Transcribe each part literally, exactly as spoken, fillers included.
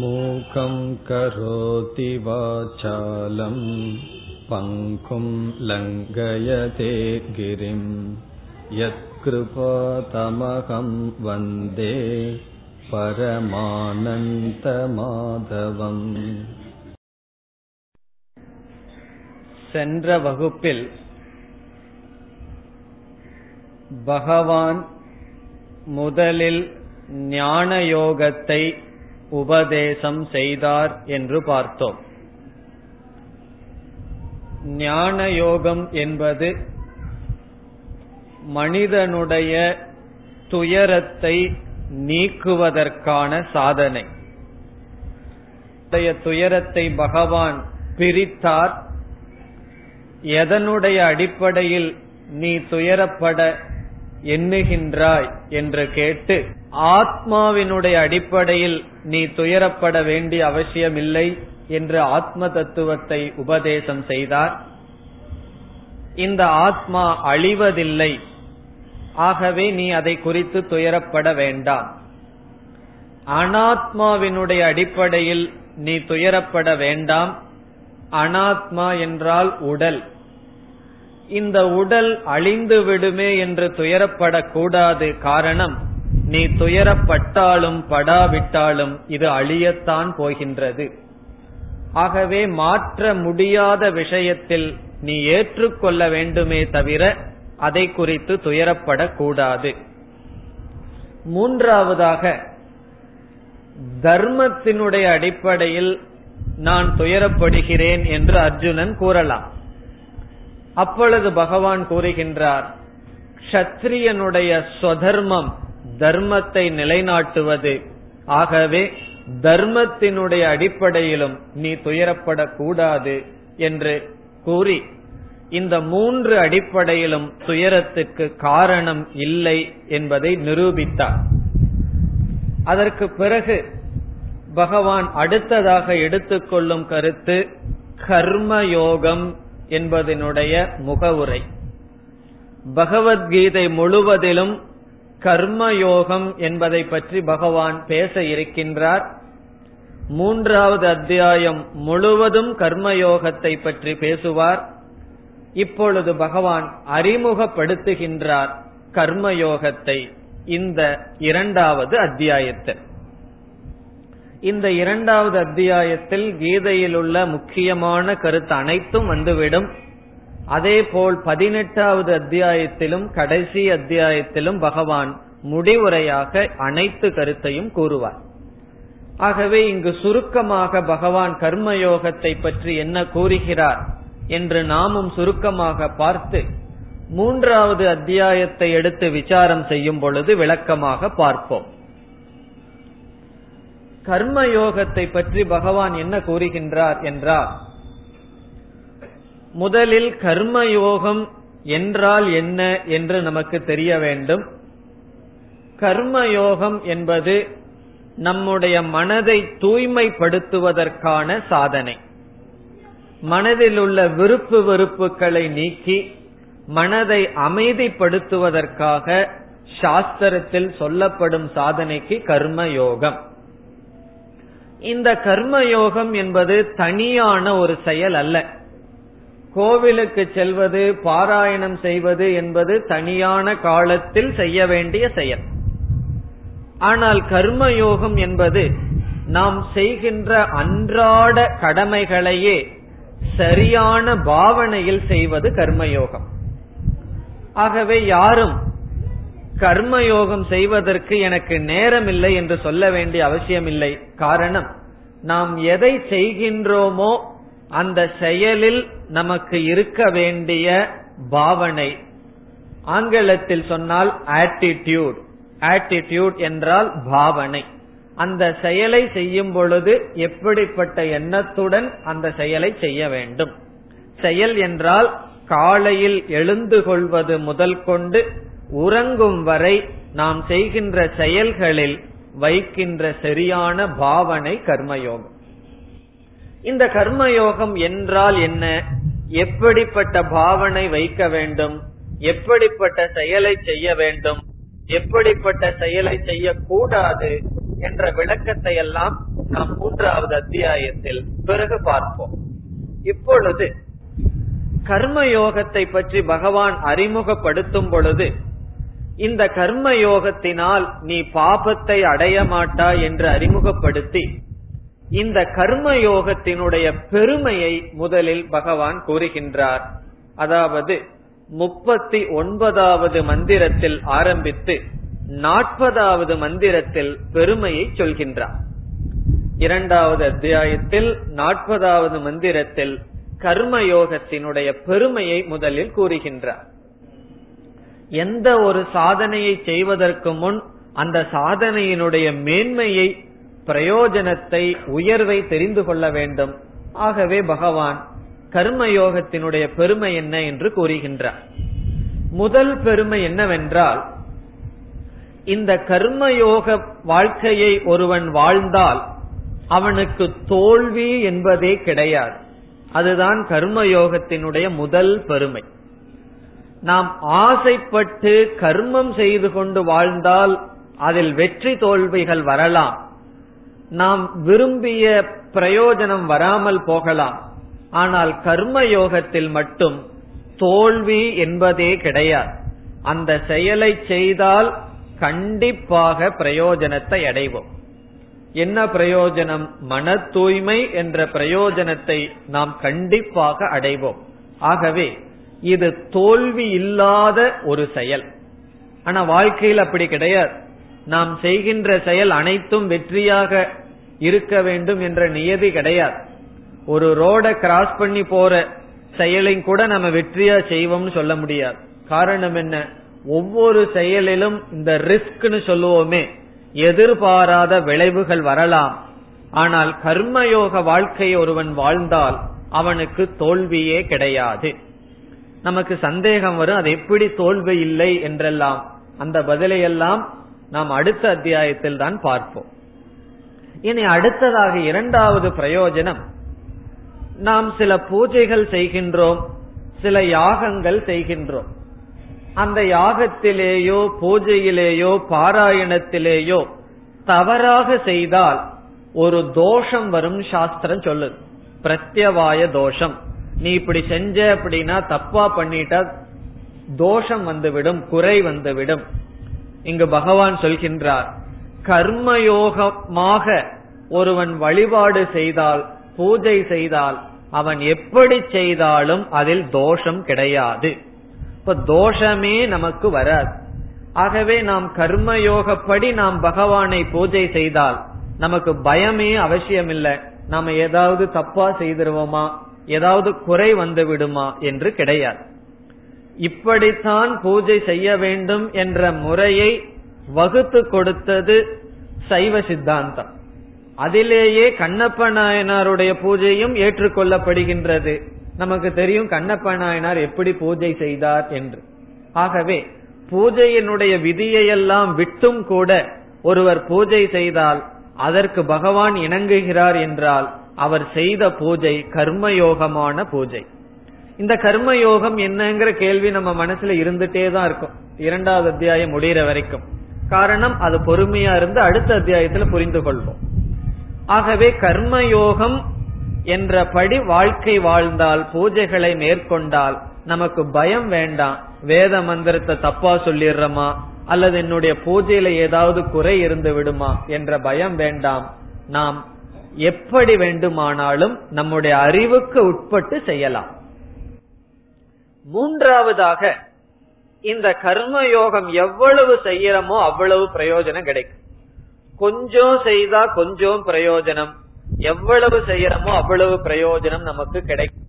மூகம் கரோதி வாசாலம் பங்கும் லங்கயதே கிரிம் யத்கிருபா தமகம் வந்தே பரமானந்த மாதவம். சென்ற வகுப்பில் பகவான் முதலில் ஞான யோகத்தை உபதேசம் செய்தார் என்று பார்த்தோம். ஞான யோகம் என்பது மனிதனுடைய துயரத்தை நீக்குவதற்கான சாதனை. துயரத்தை பகவான் பிரித்தார். எதனுடைய அடிப்படையில் நீ துயரப்பட எண்ணுகின்றாய் என்று கேட்டு, ஆத்மாவினுடைய அடிப்படையில் நீ துயரப்பட வேண்டிய அவசியமில்லை என்று ஆத்ம தத்துவத்தை உபதேசம் செய்தார். இந்த ஆத்மா அழிவதில்லை, ஆகவே நீ அதை குறித்து துயரப்பட வேண்டாம். அனாத்மாவினுடைய அடிப்படையில் நீ துயரப்பட வேண்டாம். அனாத்மா என்றால் உடல். இந்த உடல் அழிந்து விடுமே என்று துயரப்படக்கூடாது. காரணம், நீ துயரப்பட்டாலும் படாவிட்டாலும் இது அழியத்தான் போகின்றது. ஆகவே மாற்ற முடியாத விஷயத்தில் நீ ஏற்றுக்கொள்ள வேண்டுமே தவிர அதை குறித்து துயரப்படக்கூடாது. மூன்றாவதாக, தர்மத்தினுடைய அடிப்படையில் நான் துயரப்படுகிறேன் என்று அர்ஜுனன் கூறலாம். அப்பொழுது பகவான் கூறுகின்றார், க்ஷத்ரியனுடைய ஸ்வதர்மம் தர்மத்தை நிலைநாட்டுவது. ஆகவே தர்மத்தினுடைய அடிப்படையிலும் நீ துயரப்படக்கூடாது என்று கூறி, இந்த மூன்று அடிப்படையிலும் துயரத்துக்கு காரணம் இல்லை என்பதை நிரூபித்தார். அதற்கு பிறகு பகவான் அடுத்ததாக எடுத்துக்கொள்ளும் கருத்து கர்மயோகம் என்பதனுடைய முகவுரை. பகவத்கீதை முழுவதிலும் கர்மயோகம் என்பதை பற்றி பகவான் பேச இருக்கின்றார். மூன்றாவது அத்தியாயம் முழுவதும் கர்மயோகத்தை பற்றி பேசுவார். இப்பொழுது பகவான் அறிமுகப்படுத்துகின்றார் கர்மயோகத்தை. இந்த இரண்டாவது அத்தியாயத்தில் இந்த இரண்டாவது அத்தியாயத்தில் கீதையில் உள்ள முக்கியமான கருத்து அனைத்தும் வந்துவிடும். அதேபோல் பதினெட்டாவது அத்தியாயத்திலும் கடைசி அத்தியாயத்திலும் பகவான் முடிவுரையாக அனைத்து கருத்தையும் கூறுவார். ஆகவே இங்கு சுருக்கமாக பகவான் கர்மயோகத்தை பற்றி என்ன கூறுகிறார் என்று நாமும் சுருக்கமாக பார்த்து, மூன்றாவது அத்தியாயத்தை எடுத்து விசாரம் செய்யும் பொழுது விளக்கமாக பார்ப்போம். கர்மயோகத்தை பற்றி பகவான் என்ன கூறுகின்றார் என்றால், முதலில் கர்மயோகம் என்றால் என்ன என்று நமக்கு தெரிய வேண்டும். கர்மயோகம் என்பது நம்முடைய மனதை தூய்மைப்படுத்துவதற்கான சாதனை. மனதில் உள்ள விருப்பு வெறுப்புகளை நீக்கி மனதை அமைதிப்படுத்துவதற்காக சாஸ்திரத்தில் சொல்லப்படும் சாதனைக்கு கர்மயோகம். இந்த கர்மயோகம் என்பது தனியான ஒரு செயல் அல்ல. கோவிலுக்கு செல்வது, பாராயணம் செய்வது என்பது தனியான காலத்தில் செய்ய வேண்டிய செயல். ஆனால் கர்மயோகம் என்பது நாம் செய்கின்ற அன்றாட கடமைகளையே சரியான பாவனையில் செய்வது கர்மயோகம். ஆகவே யாரும் கர்மயோகம் செய்வதற்கு எனக்கு நேரம் இல்லை என்று சொல்ல வேண்டிய அவசியமில்லை. காரணம், நாம் எதை செய்கின்றோமோ அந்த செயலில் நமக்கு இருக்க வேண்டிய பாவனை. ஆங்கிலத்தில் சொன்னால் ஆட்டிடியூட். ஆட்டிடியூட் என்றால் பாவனை. அந்த செயலை செய்யும் பொழுது எப்படிப்பட்ட எண்ணத்துடன் அந்த செயலை செய்ய வேண்டும். செயல் என்றால் காலையில் எழுந்து கொள்வது முதல் கொண்டு உறங்கும் வரை நாம் செய்கின்ற செயல்களில் வைக்கின்ற சரியான பாவனை கர்மயோகம். இந்த கர்மயோகம் என்றால் என்ன, எப்படிப்பட்ட பாவனை வைக்க வேண்டும், எப்படிப்பட்ட செயலை செய்ய வேண்டும், எப்படிப்பட்ட செயலை செய்யக்கூடாது, என்ற விளக்கத்தை எல்லாம் நாம் மூன்றாவது அத்தியாயத்தில் பிறகு பார்ப்போம். இப்பொழுது கர்மயோகத்தை பற்றி பகவான் அறிமுகப்படுத்தும் பொழுது, இந்த கர்மயோகத்தினால் நீ பாபத்தை அடைய மாட்டாய் என்று அறிமுகப்படுத்தி, இந்த கர்மயோகத்தினுடைய பெருமையை முதலில் பகவான் கூறுகின்றார். அதாவது முப்பத்தி ஒன்பதாவது மந்திரத்தில் ஆரம்பித்து நாற்பதாவது மந்திரத்தில் பெருமையை சொல்கின்றார். இரண்டாவது அத்தியாயத்தில் நாற்பதாவது மந்திரத்தில் கர்மயோகத்தினுடைய பெருமையை முதலில் கூறுகின்றார். எந்த ஒரு சாதனையை செய்வதற்கு முன் அந்த சாதனையினுடைய மேன்மையை, பிரயோஜனத்தை, உயர்வை தெரிந்து கொள்ள வேண்டும். ஆகவே பகவான் கர்மயோகத்தினுடைய பெருமை என்ன என்று கூறுகின்றார். முதல் பெருமை என்னவென்றால், இந்த கர்மயோக வாழ்க்கையை ஒருவன் வாழ்ந்தால் அவனுக்கு தோல்வி என்பதே கிடையாது. அதுதான் கர்மயோகத்தினுடைய முதல் பெருமை. நாம் ஆசைப்பட்டு கர்மம் செய்து கொண்டு வாழ்ந்தால் அதில் வெற்றி தோல்விகள் வரலாம், நாம் விரும்பிய பிரயோஜனம் வராமல் போகலாம். ஆனால் கர்மயோகத்தில் மட்டும் தோல்வி என்பதே கிடையாது. அந்த செயலை செய்தால் கண்டிப்பாக பிரயோஜனத்தை அடைவோம். என்ன பிரயோஜனம்? மன தூய்மை என்ற பிரயோஜனத்தை நாம் கண்டிப்பாக அடைவோம். ஆகவே இது தோல்வி இல்லாத ஒரு செயல். ஆனா வாழ்க்கையில் அப்படி கிடையாது. நாம் செய்கின்ற செயல் அனைத்தும் வெற்றியாக இருக்க வேண்டும் என்ற நியதி கிடையாது. ஒரு ரோடை கிராஸ் பண்ணி போற செயலையும் கூட நம்ம வெற்றியா செய்வோம்னு சொல்ல முடியாது. காரணம் என்ன? ஒவ்வொரு செயலிலும் இந்த ரிஸ்க்னு சொல்லுவோமே, எதிர்பாராத விளைவுகள் வரலாம். ஆனால் கர்மயோக வாழ்க்கை ஒருவன் வாழ்ந்தால் அவனுக்கு தோல்வியே கிடையாது. நமக்கு சந்தேகம் வரும், அது எப்படி தோல்வி இல்லை என்றெல்லாம். அந்த பதிலையெல்லாம் நாம் அடுத்த அத்தியாயத்தில் தான் பார்ப்போம். இனி அடுத்ததாக இரண்டாவது பிரயோஜனம், நாம் சில பூஜைகள் செய்கின்றோம், சில யாகங்கள் செய்கின்றோம். அந்த யாகத்திலேயோ பூஜையிலேயோ பாராயணத்திலேயோ தவறாக செய்தால் ஒரு தோஷம் வரும். சாஸ்திரம் சொல்லுது பிரத்யவாய தோஷம். நீ இப்படி செஞ்ச அப்படின்னா தப்பா பண்ணிட்டா தோஷம் வந்துவிடும், குறை வந்துவிடும். இங்கு பகவான் சொல்கின்றார், கர்மயோகமாக ஒருவன் வழிபாடு செய்தால், பூஜை செய்தால், அவன் எப்படி செய்தாலும் அதில் தோஷம் கிடையாது. இப்ப தோஷமே நமக்கு வராது. ஆகவே நாம் கர்மயோகப்படி நாம் பகவானை பூஜை செய்தால் நமக்கு பயமே அவசியம் இல்லை. நாம ஏதாவது தப்பா செய்திருவோமா, ஏதாவது குறை வந்து விடுமா என்று கிடையாது. இப்படித்தான் பூஜை செய்ய வேண்டும் என்ற முறையை வகுத்து கொடுத்தது சைவ சித்தாந்தம். அதிலேயே கண்ணப்ப நாயனாருடைய பூஜையும் ஏற்றுக்கொள்ளப்படுகின்றது. நமக்கு தெரியும் கண்ணப்ப நாயனார் எப்படி பூஜை செய்தார் என்று. ஆகவே பூஜையினுடைய விதியையெல்லாம் விட்டும் கூட ஒருவர் பூஜை செய்தால் அதற்கு பகவான் இணங்குகிறார் என்றால் அவர் செய்த பூஜை கர்மயோகமான பூஜை. இந்த கர்மயோகம் என்னங்கிற கேள்வி நம்ம மனசுல இருந்துட்டே தான் இருக்கும் இரண்டாவது அத்தியாயம் முடிகிற வரைக்கும். காரணம், அது பொறுமையா இருந்து அடுத்த அத்தியாயத்துல புரிந்து கொள்வோம். ஆகவே கர்மயோகம் என்றபடி வாழ்க்கை வாழ்ந்தால், பூஜைகளை மேற்கொண்டால் நமக்கு பயம் வேண்டாம். வேத மந்திரத்தை தப்பா சொல்லிடுறோமா, அல்லது என்னுடைய பூஜையில ஏதாவது குறை இருந்து விடுமா என்ற பயம் வேண்டாம். நாம் எப்படி வேண்டுமானாலும் நம்முடைய அறிவுக்கு உட்பட்டு செய்யலாம். மூன்றாவதாக, இந்த கர்மயோகம் எவ்வளவு செய்யறமோ அவ்வளவு பிரயோஜனம் கிடைக்கும். கொஞ்சம் செய்தா கொஞ்சம் பிரயோஜனம், எவ்வளவு செய்யறமோ அவ்வளவு பிரயோஜனம் நமக்கு கிடைக்கும்.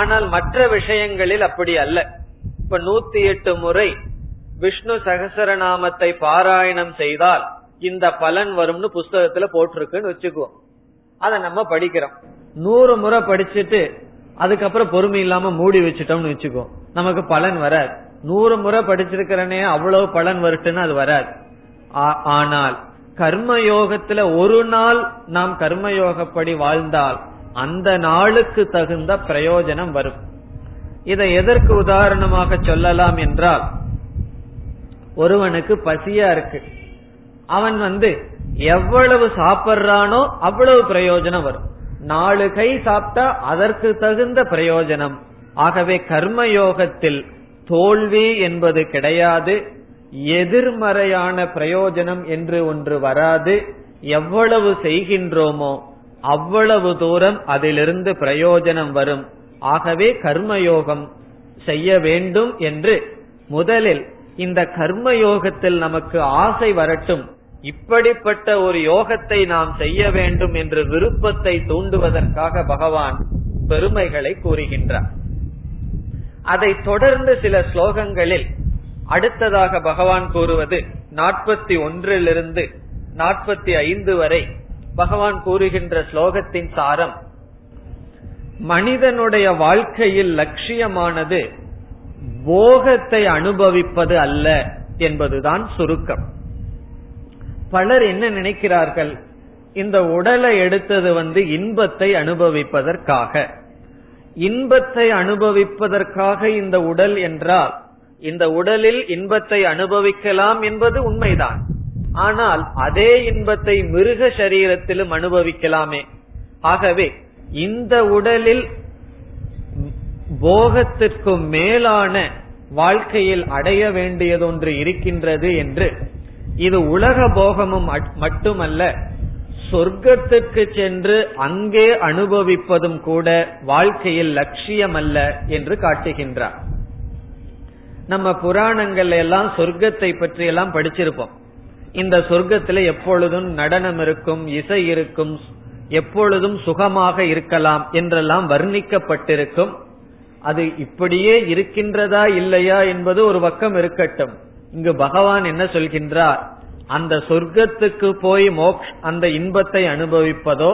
ஆனால் மற்ற விஷயங்களில் அப்படி அல்ல. இப்ப நூத்தி எட்டு முறை விஷ்ணு சகசரநாமத்தை பாராயணம் செய்தால் இந்த பலன் வரும்னு புஸ்தகத்துல போட்டிருக்குன்னு வச்சுக்குவோம். அதை நம்ம படிக்கிறோம். நூறு முறை படிச்சுட்டு அதுக்கப்புறம் பொறுமை இல்லாம மூடி வச்சுட்டோம்னு வச்சுக்குவோம், நமக்கு பலன் வராது. நூறு முறை படிச்சிருக்கிறனே அவ்வளவு பலன் வருட்டுன்னு அது வராது. ஆனால் கர்மயோகத்துல ஒரு நாள் நாம் கர்மயோகப்படி வாழ்ந்தால் அந்த நாளுக்கு தகுந்த பிரயோஜனம் வரும். இதை எதற்கு உதாரணமாக சொல்லலாம் என்றால், ஒருவனுக்கு பசியா இருக்கு, அவன் வந்து எவ்வளவு சாப்பிட்றானோ அவ்வளவு பிரயோஜனம் வரும். நாலு கை சாப்பிட்டா அதற்கு தகுந்த பிரயோஜனம். ஆகவே கர்மயோகத்தில் தோல்வி என்பது கிடையாது, எதிர்மறையான பிரயோஜனம் என்று ஒன்று வராது. எவ்வளவு செய்கின்றோமோ அவ்வளவு தூரம் அதிலிருந்து பிரயோஜனம் வரும். ஆகவே கர்மயோகம் செய்ய வேண்டும் என்று முதலில் இந்த கர்மயோகத்தில் நமக்கு ஆசை வரட்டும், இப்படிப்பட்ட ஒரு யோகத்தை நாம் செய்ய வேண்டும் என்று விருப்பத்தை தூண்டுவதற்காக பகவான் பெருமைகளை கூறுகின்றார். அதை தொடர்ந்து சில ஸ்லோகங்களில் அடுத்ததாக பகவான் கூறுவது நாற்பத்தி ஒன்றிலிருந்து நாற்பத்தி ஐந்து வரை பகவான் கூறுகின்ற ஸ்லோகத்தின் சாரம், மனிதனுடைய வாழ்க்கையில் லட்சியமானது போகத்தை அனுபவிப்பது அல்ல என்பதுதான் சுருக்கம். பலர் என்ன நினைக்கிறார்கள், இந்த உடலை எடுத்தது வந்து இன்பத்தை அனுபவிப்பதற்காக, இன்பத்தை அனுபவிப்பதற்காக இந்த உடல் என்றால் இந்த உடலில் இன்பத்தை அனுபவிக்கலாம் என்பது உண்மைதான். ஆனால் அதே இன்பத்தை மிருக சரீரத்திலும் அனுபவிக்கலாமே. ஆகவே இந்த உடலில் போகத்திற்கு மேலான வாழ்க்கையில் அடைய வேண்டியது ஒன்று இருக்கின்றது என்று, இது உலக போகமும் மட்டுமல்ல, சொர்க்கத்துக்கு சென்று அங்கே அனுபவிப்பதும் கூட வாழ்க்கையில் லட்சியம் அல்ல என்று காட்டுகின்றார். நம்ம புராணங்கள் எல்லாம் சொர்க்கத்தை பற்றி எல்லாம் படிச்சிருப்போம். இந்த சொர்க்கத்துல எப்பொழுதும் நடனம் இருக்கும், இசை இருக்கும், எப்பொழுதும் சுகமாக இருக்கலாம் என்றெல்லாம் வர்ணிக்கப்பட்டிருக்கும். அது இப்படியே இருக்கின்றதா இல்லையா என்பது ஒரு பக்கம் இருக்கட்டும். இங்கு பகவான் என்ன சொல்கின்றார், அந்த சொர்க்கத்துக்கு போய் மோக்ஷ அந்த இன்பத்தை அனுபவிப்பதோ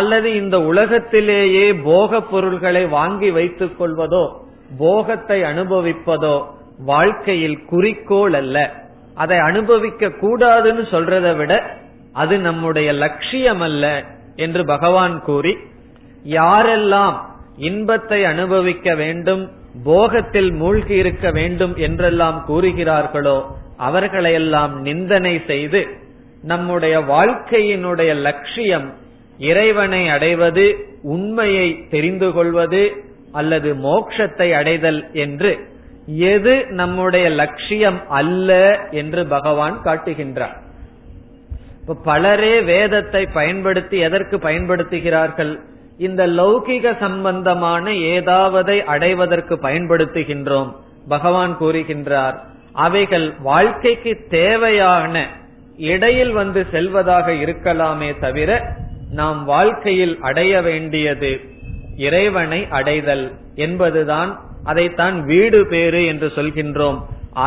அல்லது இந்த உலகத்திலேயே போக பொருள்களை வாங்கி வைத்துக் கொள்வதோ போகத்தை அனுபவிப்பதோ வாழ்க்கையில் குறிக்கோள் அல்ல. அதை அனுபவிக்க கூடாதுன்னு சொல்றதை விட அது நம்முடைய லட்சியம் அல்ல என்று பகவான் கூறி, யாரெல்லாம் இன்பத்தை அனுபவிக்க வேண்டும், போகத்தில் மூழ்கி இருக்க வேண்டும் என்றெல்லாம் கூறுகிறார்களோ அவர்களையெல்லாம் நிந்தனை செய்து நம்முடைய வாழ்க்கையினுடைய லட்சியம் இறைவனை அடைவது, உண்மையை தெரிந்து கொள்வது அல்லது மோட்சத்தை அடைதல் என்று எது நம்முடைய லட்சியம் அல்ல என்று பகவான் காட்டுகின்றார். இப்ப பலரே வேதத்தை பயன்படுத்தி எதற்கு பயன்படுத்துகிறார்கள், இந்த லௌகிக சம்பந்தமான ஏதாவதை அடைவதற்கு பயன்படுத்துகின்றோம். பகவான் கூறுகின்றார், அவைகள் வாழ்க்கைக்கு தேவையான இடையில் வந்து செல்வதாக இருக்கலாமே தவிர நாம் வாழ்க்கையில் அடைய வேண்டியது இறைவனை அடைதல் என்பதுதான். அதைத்தான் வீடு பேறு என்று சொல்கின்றோம்.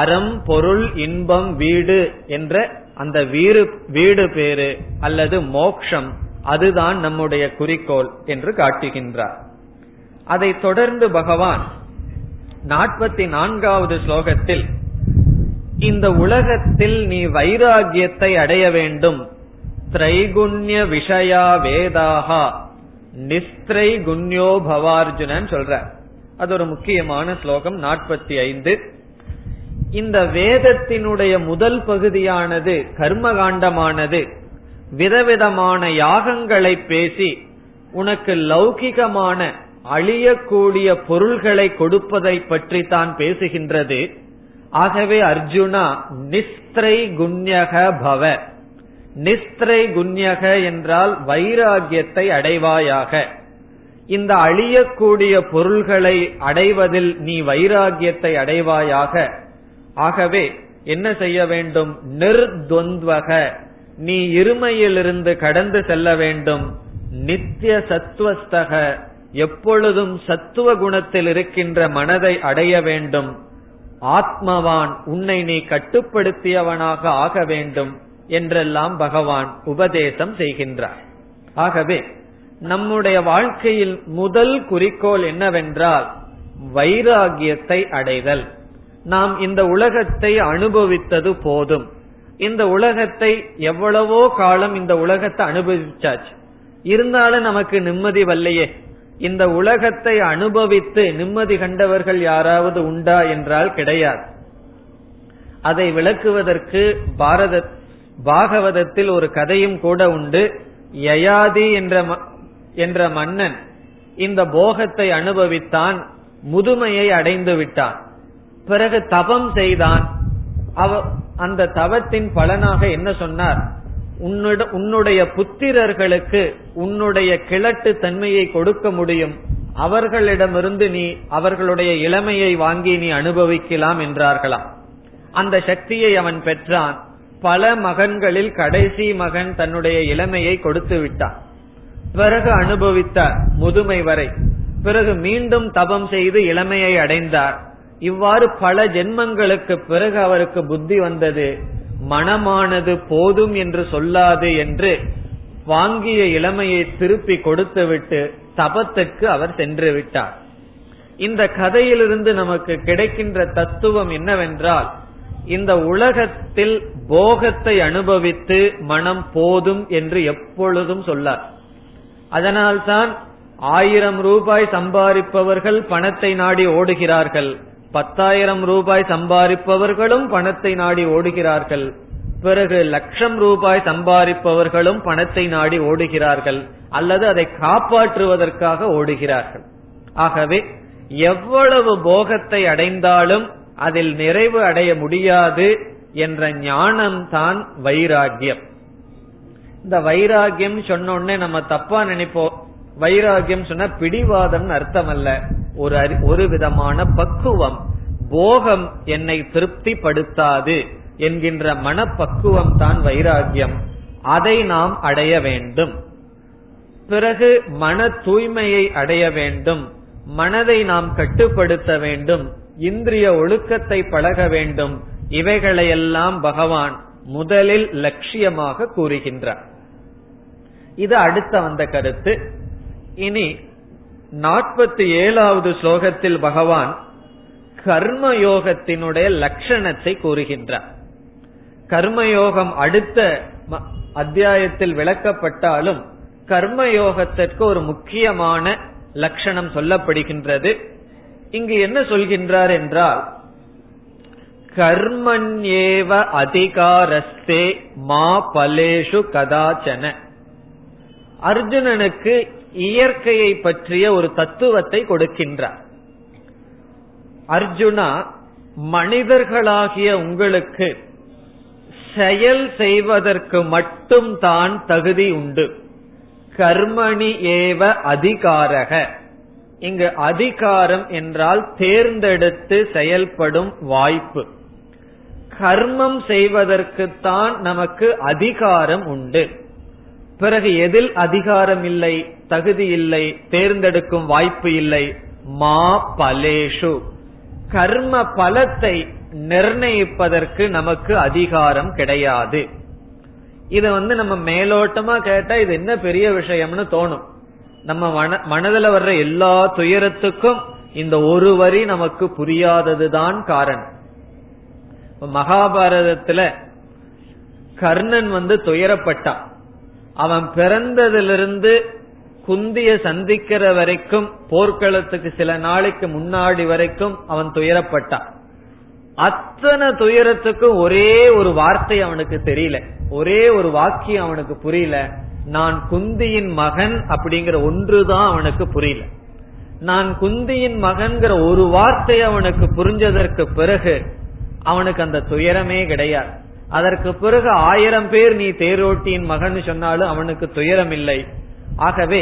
அறம், பொருள், இன்பம், வீடு என்ற அந்த வீடு வீடு பேறு அல்லது மோக்ஷம், அதுதான் நம்முடைய குறிக்கோள் என்று காட்டுகின்றார். அதை தொடர்ந்து பகவான் நாற்பத்தி நான்காவது ஸ்லோகத்தில், இந்த உலகத்தில் நீ வைராகியத்தை அடைய வேண்டும், திரைகுண்ய விஷயா வேதாகா நிஸ்திரை குண்யோ பவார்ஜுனன் சொல்றார். அது ஒரு முக்கியமான ஸ்லோகம் நாற்பத்தி ஐந்து. இந்த வேதத்தினுடைய முதல் பகுதியானது கர்மகாண்டமானது விதவிதமான யாகங்களை பேசி உனக்கு லௌகிகமான அழியக்கூடிய பொருள்களை கொடுப்பதை பற்றி தான் பேசுகின்றது. ஆகவே அர்ஜுனா நிஸ்திரை குண்யக பவ, நிஸ்திரை குண்யக என்றால் வைராகியத்தை அடைவாயாக. இந்த அழியக்கூடிய பொருள்களை அடைவதில் நீ வைராகியத்தை அடைவாயாக. ஆகவே என்ன செய்ய வேண்டும், நிர்த்வந்த்வக நீ இருமையிலிருந்து கடந்து செல்ல வேண்டும், நித்திய சத்துவஸ்தக எப்பொழுதும் சத்துவ குணத்தில் இருக்கின்ற மனதை அடைய வேண்டும், ஆத்மவான் உன்னை நீ கட்டுப்படுத்தியவனாக ஆக வேண்டும் என்றெல்லாம் பகவான் உபதேசம் செய்கின்றார். ஆகவே நம்முடைய வாழ்க்கையில் முதல் குறிக்கோள் என்னவென்றால் வைராகியத்தை அடைதல். நாம் இந்த உலகத்தை அனுபவித்தது போதும், இந்த உலகத்தை எவ்வளவோ காலம் இந்த உலகத்தை அனுபவிச்சாச்சு, இருந்தாலும் நமக்கு நிம்மதி வரலையே. இந்த உலகத்தை அனுபவித்து நிம்மதி கண்டவர்கள் யாராவது உண்டா என்றால் கிடையாது. அதை விளக்குவதற்கு பாரத பாகவதத்தில் ஒரு கதையும் கூட உண்டு. யயாதி என்ற மன்னன் இந்த போகத்தை அனுபவித்தான், முதுமையை அடைந்து விட்டான். பிறகு தபம் செய்தான். அவ அந்த தவத்தின் பலனாக என்ன சொன்னார், உன்னுடைய புத்திரர்களுக்கு உன்னுடைய கிழட்டு தன்மையை கொடுக்க முடியும், அவர்களிடமிருந்து நீ அவர்களுடைய இளமையை வாங்கி நீ அனுபவிக்கலாம் என்றார்களாம். அந்த சக்தியை அவன் பெற்றான். பல மகன்களில் கடைசி மகன் தன்னுடைய இளமையை கொடுத்து விட்டான். பிறகு அனுபவித்தார் முதுமை வரை. பிறகு மீண்டும் தபம் செய்து இளமையை அடைந்தார். இவ்வாறு பல ஜென்மங்களுக்கு பிறகு அவருக்கு புத்தி வந்தது, மனமானது போதும் என்று சொல்லாது என்று வாங்கிய இளமையை திருப்பி கொடுத்துவிட்டு தபத்துக்கு அவர் சென்று விட்டார். இந்த கதையிலிருந்து நமக்கு கிடைக்கின்ற தத்துவம் என்னவென்றால், இந்த உலகத்தில் போகத்தை அனுபவித்து மனம் போதும் என்று எப்பொழுதும் சொல்லார். அதனால்தான் ஆயிரம் ரூபாய் சம்பாதிப்பவர்கள் பணத்தை நாடி ஓடுகிறார்கள், பத்தாயிரம் ரூபாய் சம்பாதிப்பவர்களும் பணத்தை நாடி ஓடுகிறார்கள், பிறகு லட்சம் ரூபாய் சம்பாதிப்பவர்களும் பணத்தை நாடி ஓடுகிறார்கள், அல்லது அதை காப்பாற்றுவதற்காக ஓடுகிறார்கள். ஆகவே எவ்வளவு போகத்தை அடைந்தாலும் அதில் நிறைவு அடைய முடியாது என்ற ஞானம்தான் வைராகியம். இந்த வைராகியம் சொன்னோடனே நம்ம தப்பா நினைப்போம், வைராகியம் சொன்ன பிடிவாதம் அர்த்தம் அல்ல, ஒரு ஒரு விதமான பக்குவம். போகம் என்னை திருப்தி படுத்தாது என்கின்ற மனப்பக்குவம் தான் வைராகியம். அதை நாம் அடைய வேண்டும். பிறகு மன தூய்மையை அடைய வேண்டும், மனதை நாம் கட்டுப்படுத்த வேண்டும், இந்திரிய ஒழுக்கத்தை பழக வேண்டும். இவைகளையெல்லாம் பகவான் முதலில் லட்சியமாக கூறுகின்றார். இது அடுத்த வந்த கருத்து. இனி நாற்பத்தி ஏழாவது ஸ்லோகத்தில் பகவான் கர்மயோகத்தினுடைய லட்சணத்தை கூறுகின்றார். கர்மயோகம் அடுத்த அத்தியாயத்தில் விளக்கப்பட்டாலும் கர்மயோகத்திற்கு ஒரு முக்கியமான லட்சணம் சொல்லப்படுகின்றது. இங்கு என்ன சொல்கின்றார் என்றால், கர்மண்யேவ அதிகாரஸ்தே மா பலேஷு கதாச்சன. அர்ஜுனனுக்கு இயற்கையை பற்றிய ஒரு தத்துவத்தை கொடுக்கின்றார். அர்ஜுனா, மனிதர்களாகிய உங்களுக்கு செயல் செய்வதற்கு மட்டும் தான் தகுதி உண்டு. கர்மணி ஏவ அதிகாரக. இங்கு அதிகாரம் என்றால் தேர்ந்தெடுத்து செயல்படும் வாய்ப்பு. கர்மம் செய்வதற்குத்தான் நமக்கு அதிகாரம் உண்டு. பிறகு எதில் அதிகாரம் இல்லை, தகுதி இல்லை, தேர்ந்தெடுக்கும் வாய்ப்பு இல்லை. மா பலேஷு, கர்ம பலத்தை நிர்ணயிப்பதற்கு நமக்கு அதிகாரம் கிடையாது. இத வந்து நம்ம மேலோட்டமா கேட்டா இது என்ன பெரிய விஷயம்னு தோணும். நம்ம மனதுல வர்ற எல்லா துயரத்துக்கும் இந்த ஒரு வரி நமக்கு புரியாததுதான் காரணம். மகாபாரதத்துல கர்ணன் வந்து துயரப்பட்டான். அவன் பிறந்ததிலிருந்து குந்திய சந்திக்கிற வரைக்கும், போர்க்களத்துக்கு சில நாளைக்கு முன்னாடி வரைக்கும் அவன் துயரப்பட்டான். அத்தனை துயரத்துக்கும் ஒரே ஒரு வார்த்தை அவனுக்கு தெரியல, ஒரே ஒரு வாக்கியம் அவனுக்கு புரியல. நான் குந்தியின் மகன் அப்படிங்கிற ஒன்றுதான் அவனுக்கு புரியல. நான் குந்தியின் மகன்கிற ஒரு வார்த்தை அவனுக்கு புரிஞ்சதற்கு பிறகு அவனுக்கு அந்த துயரமே கிடையாது. அதற்கு பிறகு ஆயிரம் பேர் நீ தேரோட்டியின் மகன் சொன்னாலும் அவனுக்கு துயரம் இல்லை. ஆகவே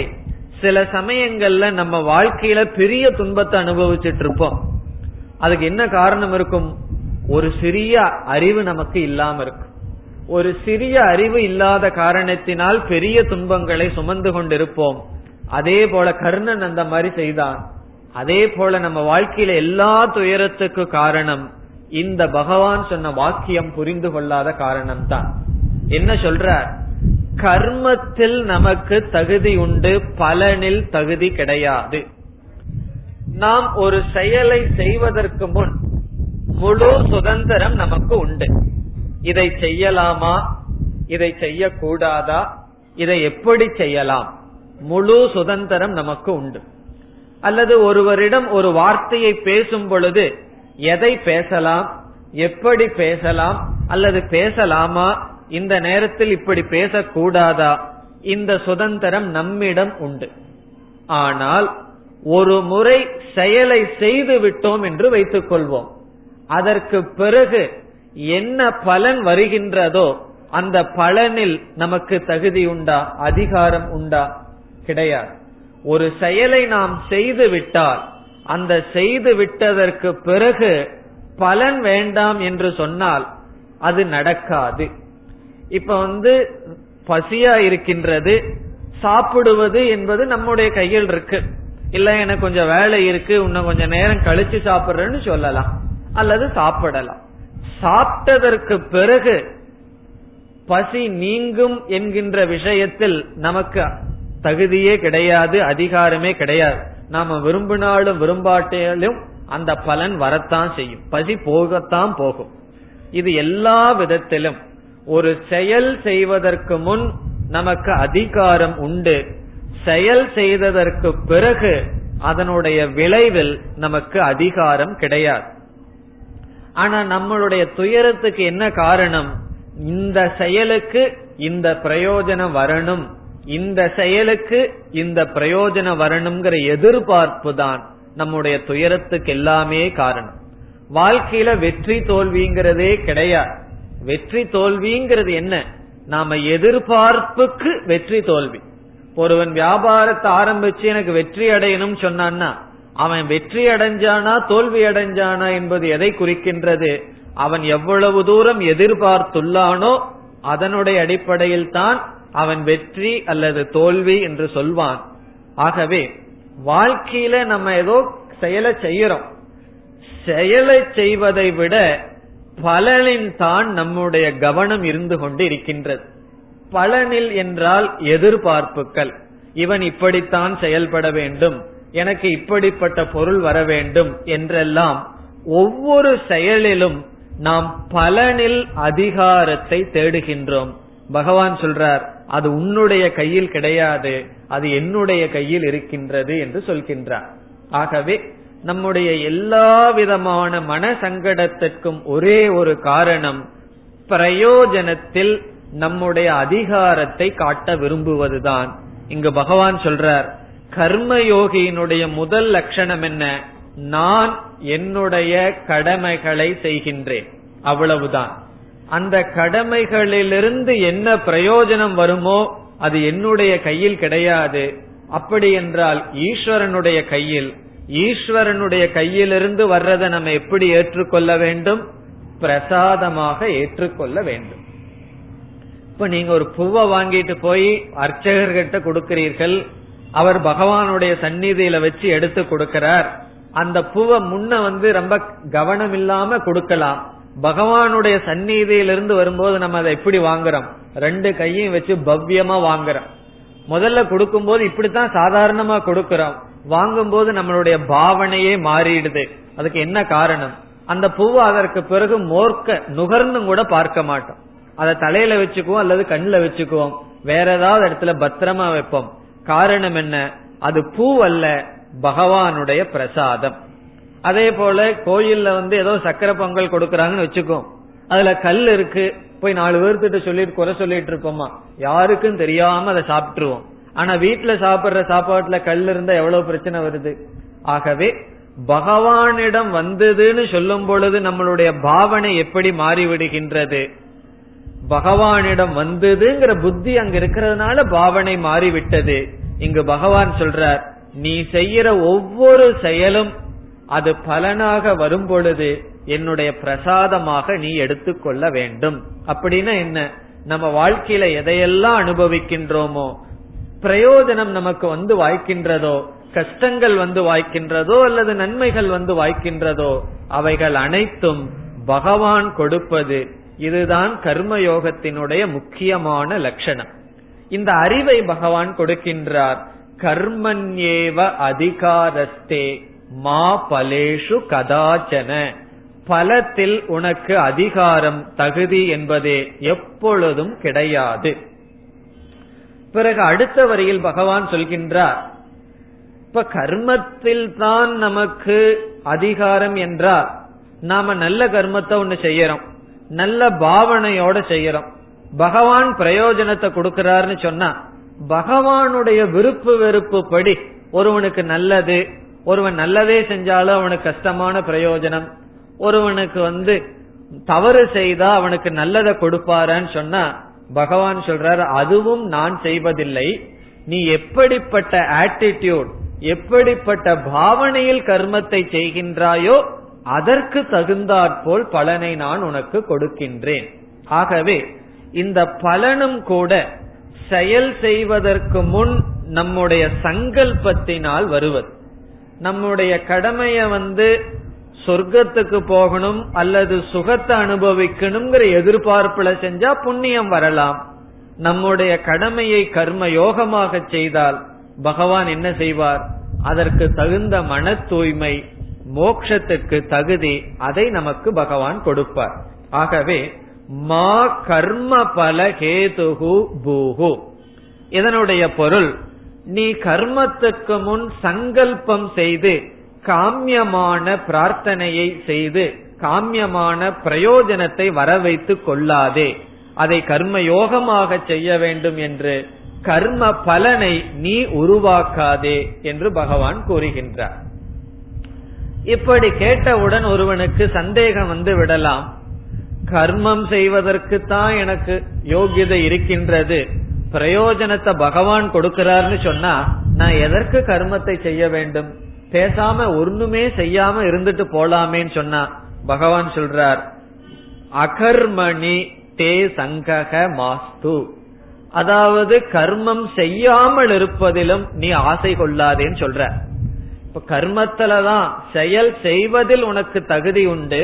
சில சமயங்கள்ல நம்ம வாழ்க்கையில பெரிய துன்பத்தை அனுபவிச்சுட்டு இருப்போம். அதுக்கு என்ன காரணம் இருக்கும்? ஒரு சிறிய அறிவு நமக்கு இல்லாம இருக்கும். ஒரு சிறிய அறிவு இல்லாத காரணத்தினால் பெரிய துன்பங்களை சுமந்து கொண்டிருப்போம். அதே போல கர்ணன் அந்த மாதிரி செய்தான். அதே போல நம்ம வாழ்க்கையில எல்லா துயரத்துக்கு காரணம் இந்த பகவான் சொன்ன வாக்கியம் புரிந்து கொள்ளாத காரணம் தான். என்ன சொல்றார்? கர்மத்தில் நமக்கு தகுதி உண்டு, பலனில் தகுதி கிடையாது. நாம் ஒரு செயலை செய்வதற்கு முன் முழு சுதந்திரம் நமக்கு உண்டு. இதை செய்யலாமா, இதை செய்யக்கூடாதா, இதை எப்படி செய்யலாம், முழு சுதந்திரம் நமக்கு உண்டு. அல்லது ஒருவரிடம் ஒரு வார்த்தையை பேசும் பொழுது எதை பேசலாம், எப்படி பேசலாம், அல்லது பேசலாமா இந்த நேரத்தில் இப்படி பேசக்கூடாதா, இந்த சுதந்திரம் நம்மிடம் உண்டு. ஆனால் ஒரு முறை செயலை செய்து விட்டோம் என்று வைத்துக் கொள்வோம், அதற்கு பிறகு என்ன பலன் வருகின்றதோ அந்த பலனில் நமக்கு தகுதி உண்டா, அதிகாரம் உண்டா? கிடையாது. ஒரு செயலை நாம் செய்து விட்டால் அந்த செய்து விட்டதற்கு பிறகு பலன் வேண்டாம் என்று சொன்னால் அது நடக்காது. இப்ப வந்து பசியா இருக்கின்றது, சாப்பிடுவது என்பது நம்முடைய கையில் இருக்கு. இல்ல எனக்கு கொஞ்சம் வேலை இருக்கு, இன்னும் கொஞ்சம் நேரம் கழிச்சு சாப்பிடுறேன்னு சொல்லலாம், அல்லது சாப்பிடலாம். சாப்பிட்டதற்கு பிறகு பசி நீங்கும் என்கின்ற விஷயத்தில் நமக்கு தகுதியே கிடையாது, அதிகாரமே கிடையாது. நாம விரும்பினாலும் விரும்பாட்டாலும் அந்த பலன் வரத்தான் செய்யும், பசி போகத்தான் போகும். இது எல்லா விதத்திலும் ஒரு செயல் செய்வதற்கு முன் நமக்கு அதிகாரம் உண்டு, செயல் செய்ததற்கு பிறகு அதனுடைய விளைவில் நமக்கு அதிகாரம் கிடையாது. ஆனா நம்மளுடைய துயரத்துக்கு என்ன காரணம்? இந்த செயலுக்கு இந்த பிரயோஜனம் வரணும், இந்த செயலுக்கு இந்த பிரயோஜனம் வரணும்ங்கிற எதிர்பார்ப்பு தான் நம்முடைய துயரத்துக்கு எல்லாமே காரணம். வாழ்க்கையில வெற்றி தோல்விங்கிறதே கிடையாது. வெற்றி தோல்விங்கிறது என்ன? நாம எதிர்பார்ப்புக்கு வெற்றி தோல்வி. ஒருவன் வியாபாரத்தை ஆரம்பிச்சு எனக்கு வெற்றி அடையணும் சொன்னான்னா அவன் வெற்றி அடைஞ்சானா தோல்வி அடைஞ்சானா என்பது எதை குறிக்கின்றது? அவன் எவ்வளவு தூரம் எதிர்பார்த்துள்ளானோ அதனுடைய அடிப்படையில் தான் அவன் வெற்றி அல்லது தோல்வி என்று சொல்வான். ஆகவே வாழ்க்கையில நம்ம ஏதோ செயலை செய்யறோம், செயலை செய்வதை விட பலனில் தான் நம்முடைய கவனம் இருந்து கொண்டு இருக்கின்றது. பலனில் என்றால் எதிர்பார்ப்புகள். இவன் இப்படித்தான் செயல்பட வேண்டும், எனக்கு இப்படிப்பட்ட பொருள் வர வேண்டும் என்றெல்லாம் ஒவ்வொரு செயலிலும் நாம் பலனில் அதிகாரத்தை தேடுகின்றோம். பகவான் சொல்றார், அது உன்னுடைய கையில் கிடையாது, அது என்னுடைய கையில் இருக்கின்றது என்று சொல்கின்றார். ஆகவே நம்முடைய எல்லா விதமான மன சங்கடத்திற்கும் ஒரே ஒரு காரணம், பிரயோஜனத்தில் நம்முடைய அதிகாரத்தை காட்ட விரும்புவதுதான். இங்கு பகவான் சொல்றார், கர்மயோகியினுடைய முதல் லட்சணம் என்ன? நான் என்னுடைய கடமைகளை செய்கின்றேன், அவ்வளவுதான். அந்த கடமைகளிலிருந்து என்ன பிரயோஜனம் வருமோ அது என்னுடைய கையில் கிடையாது. அப்படி என்றால் ஈஸ்வரனுடைய கையில். ஈஸ்வரனுடைய கையிலிருந்து வர்றதை நம்ம எப்படி ஏற்றுக்கொள்ள வேண்டும்? பிரசாதமாக ஏற்றுக்கொள்ள வேண்டும். இப்ப நீங்க ஒரு பூவை வாங்கிட்டு போய் அர்ச்சகர்கிட்ட கொடுக்கிறீர்கள், அவர் பகவானுடைய சந்நிதியில வச்சு எடுத்து கொடுக்கிறார். அந்த பூவை முன்ன வந்து ரொம்ப கவனம் இல்லாம கொடுக்கலாம். பகவானுடைய சந்நிதியிலிருந்து வரும்போது நம்ம அதை எப்படி வாங்குறோம்? ரெண்டு கையும் வச்சு பவ்யமா வாங்குறோம். முதல்ல கொடுக்கும்போது இப்படித்தான் சாதாரணமா கொடுக்கிறோம், வாங்கும் போது நம்மளுடைய பாவனையே மாறிடுது. அதுக்கு என்ன காரணம்? அந்த பூவை அதற்கு பிறகு மோர்க்க நுகர்ந்து கூட பார்க்க மாட்டோம். அதை தலையில வச்சுக்குவோம் அல்லது கண்ணில் வச்சுக்குவோம், வேற ஏதாவது இடத்துல பத்திரமா வைப்போம். காரணம் என்ன? அது பூ அல்ல, பகவானுடைய பிரசாதம். அதே போல கோயில்ல வந்து ஏதோ சக்கரை பொங்கல் கொடுக்கறாங்கன்னு வச்சுக்கோம், அதுல கல் இருக்கு, போய் நாலு பேர்த்திட்ட சொல்லி குறை சொல்லிட்டு இருப்போமா, யாருக்கும் தெரியாம அதை சாப்பிட்டுருவோம். ஆனா வீட்டுல சாப்பிடுற சாப்பாட்டுல கல் இருந்தா எவ்வளவு பிரச்சனை வருது. ஆகவே பகவானிடம் வந்ததுன்னு சொல்லும் பொழுது நம்மளுடைய பாவனை எப்படி மாறிவிடுகின்றது? பகவானிடம் வந்ததுங்கிற புத்தி அங்க இருக்கிறதுனால பாவனை மாறிவிட்டது. இங்கு பகவான் சொல்றார், நீ செய்யற ஒவ்வொரு செயலும் அது பலனாக வரும் பொழுது என்னுடைய பிரசாதமாக நீ எடுத்துக்கொள்ள வேண்டும். அப்படின்னா என்ன? நம்ம வாழ்க்கையில எதையெல்லாம் அனுபவிக்கின்றோமோ, பிரயோஜனம் நமக்கு வந்து வாய்க்கின்றதோ, கஷ்டங்கள் வந்து வாய்க்கின்றதோ, அல்லது நன்மைகள் வந்து வாய்க்கின்றதோ, அவைகள் அனைத்தும் பகவான் கொடுப்பது. இதுதான் கர்மயோகத்தினுடைய முக்கியமான லட்சணம். இந்த அறிவை பகவான் கொடுக்கின்றார். கர்மண்யேவ அதிகாரஸ்தே மா பலேஷு கதாச்சன. பலத்தில் உனக்கு அதிகாரம், தகுதி என்பதே எப்பொழுதும் கிடையாது. பிறகு அடுத்த வரியில் பகவான் சொல்கின்றார், இப்ப கர்மத்தில் தான் நமக்கு அதிகாரம் என்றால், நாம நல்ல கர்மத்தை ஒண்ணு செய்யறோம், நல்ல பாவனையோட செய்யறோம், பகவான் பிரயோஜனத்தை கொடுக்கிறார்னு சொன்னா பகவானுடைய விருப்பு வெறுப்பு படி ஒருவனுக்கு நல்லது, ஒருவன் நல்லதே செஞ்சாலும் அவனுக்கு கஷ்டமான பிரயோஜனம், ஒருவனுக்கு வந்து தவறு செய்தா அவனுக்கு நல்லதை கொடுப்பாரன்னு சொன்னா பகவான் சொல்றாரு அதுவும் நான் செய்வதில்லை. நீ எப்படிப்பட்ட ஆட்டிடியூட், எப்படிப்பட்ட பாவனையில் கர்மத்தை செய்கின்றாயோ அதற்கு தகுந்தாற்போல் பலனை நான் உனக்கு கொடுக்கின்றேன். ஆகவே இந்த பலனும் கூட செயல் செய்வதற்கு முன் நம்முடைய சங்கல்பத்தினால் வருவது. நம்முடைய கடமைய வந்து சொர்க்கத்துக்கு போகணும் அல்லது சுகத்தை அனுபவிக்கணுங்கிற எதிர்பார்ப்புல செஞ்சா புண்ணியம் வரலாம். நம்முடைய கடமையை கர்ம யோகமாக செய்தால் பகவான் என்ன செய்வார், அதற்கு தகுந்த மன தூய்மை, மோட்சத்துக்கு தகுதி, அதை நமக்கு பகவான் கொடுப்பார். ஆகவே மா கர்ம பல ஹேதுகு பூஹு, இதனுடைய பொருள் நீ கர்மத்துக்கு முன் சங்கல்பம் செய்து காமியமான பிரார்த்தனையை செய்து காமியமான பிரயோஜனத்தை வரவைத்துக் கொள்ளாதே, அதை கர்மயோகமாக செய்ய வேண்டும் என்று கர்ம பலனை நீ உருவாக்காதே என்று பகவான் கூறுகின்றார். இப்படி கேட்டவுடன் ஒருவனுக்கு சந்தேகம் வந்து விடலாம், கர்மம் செய்வதற்கு தான் எனக்கு யோகியதை இருக்கின்றது, பிரயோஜனத்தை பகவான் கொடுக்கிறார்னு சொன்னா நான் எதற்கு கர்மத்தை செய்ய வேண்டும், பேசாம ஒண்ணுமே செய்யாம இருந்துட்டு போலாமேன்னு சொன்னா பகவான் சொல்றார் அகர்மணி தே சங்கக மாஸ்து, அதாவது கர்மம் செய்யாமல் இருப்பதிலும் நீ ஆசை கொள்ளாதேன்னு சொல்ற. இப்ப கர்மத்துலதான் செயல் செய்வதில் உனக்கு தகுதி உண்டு,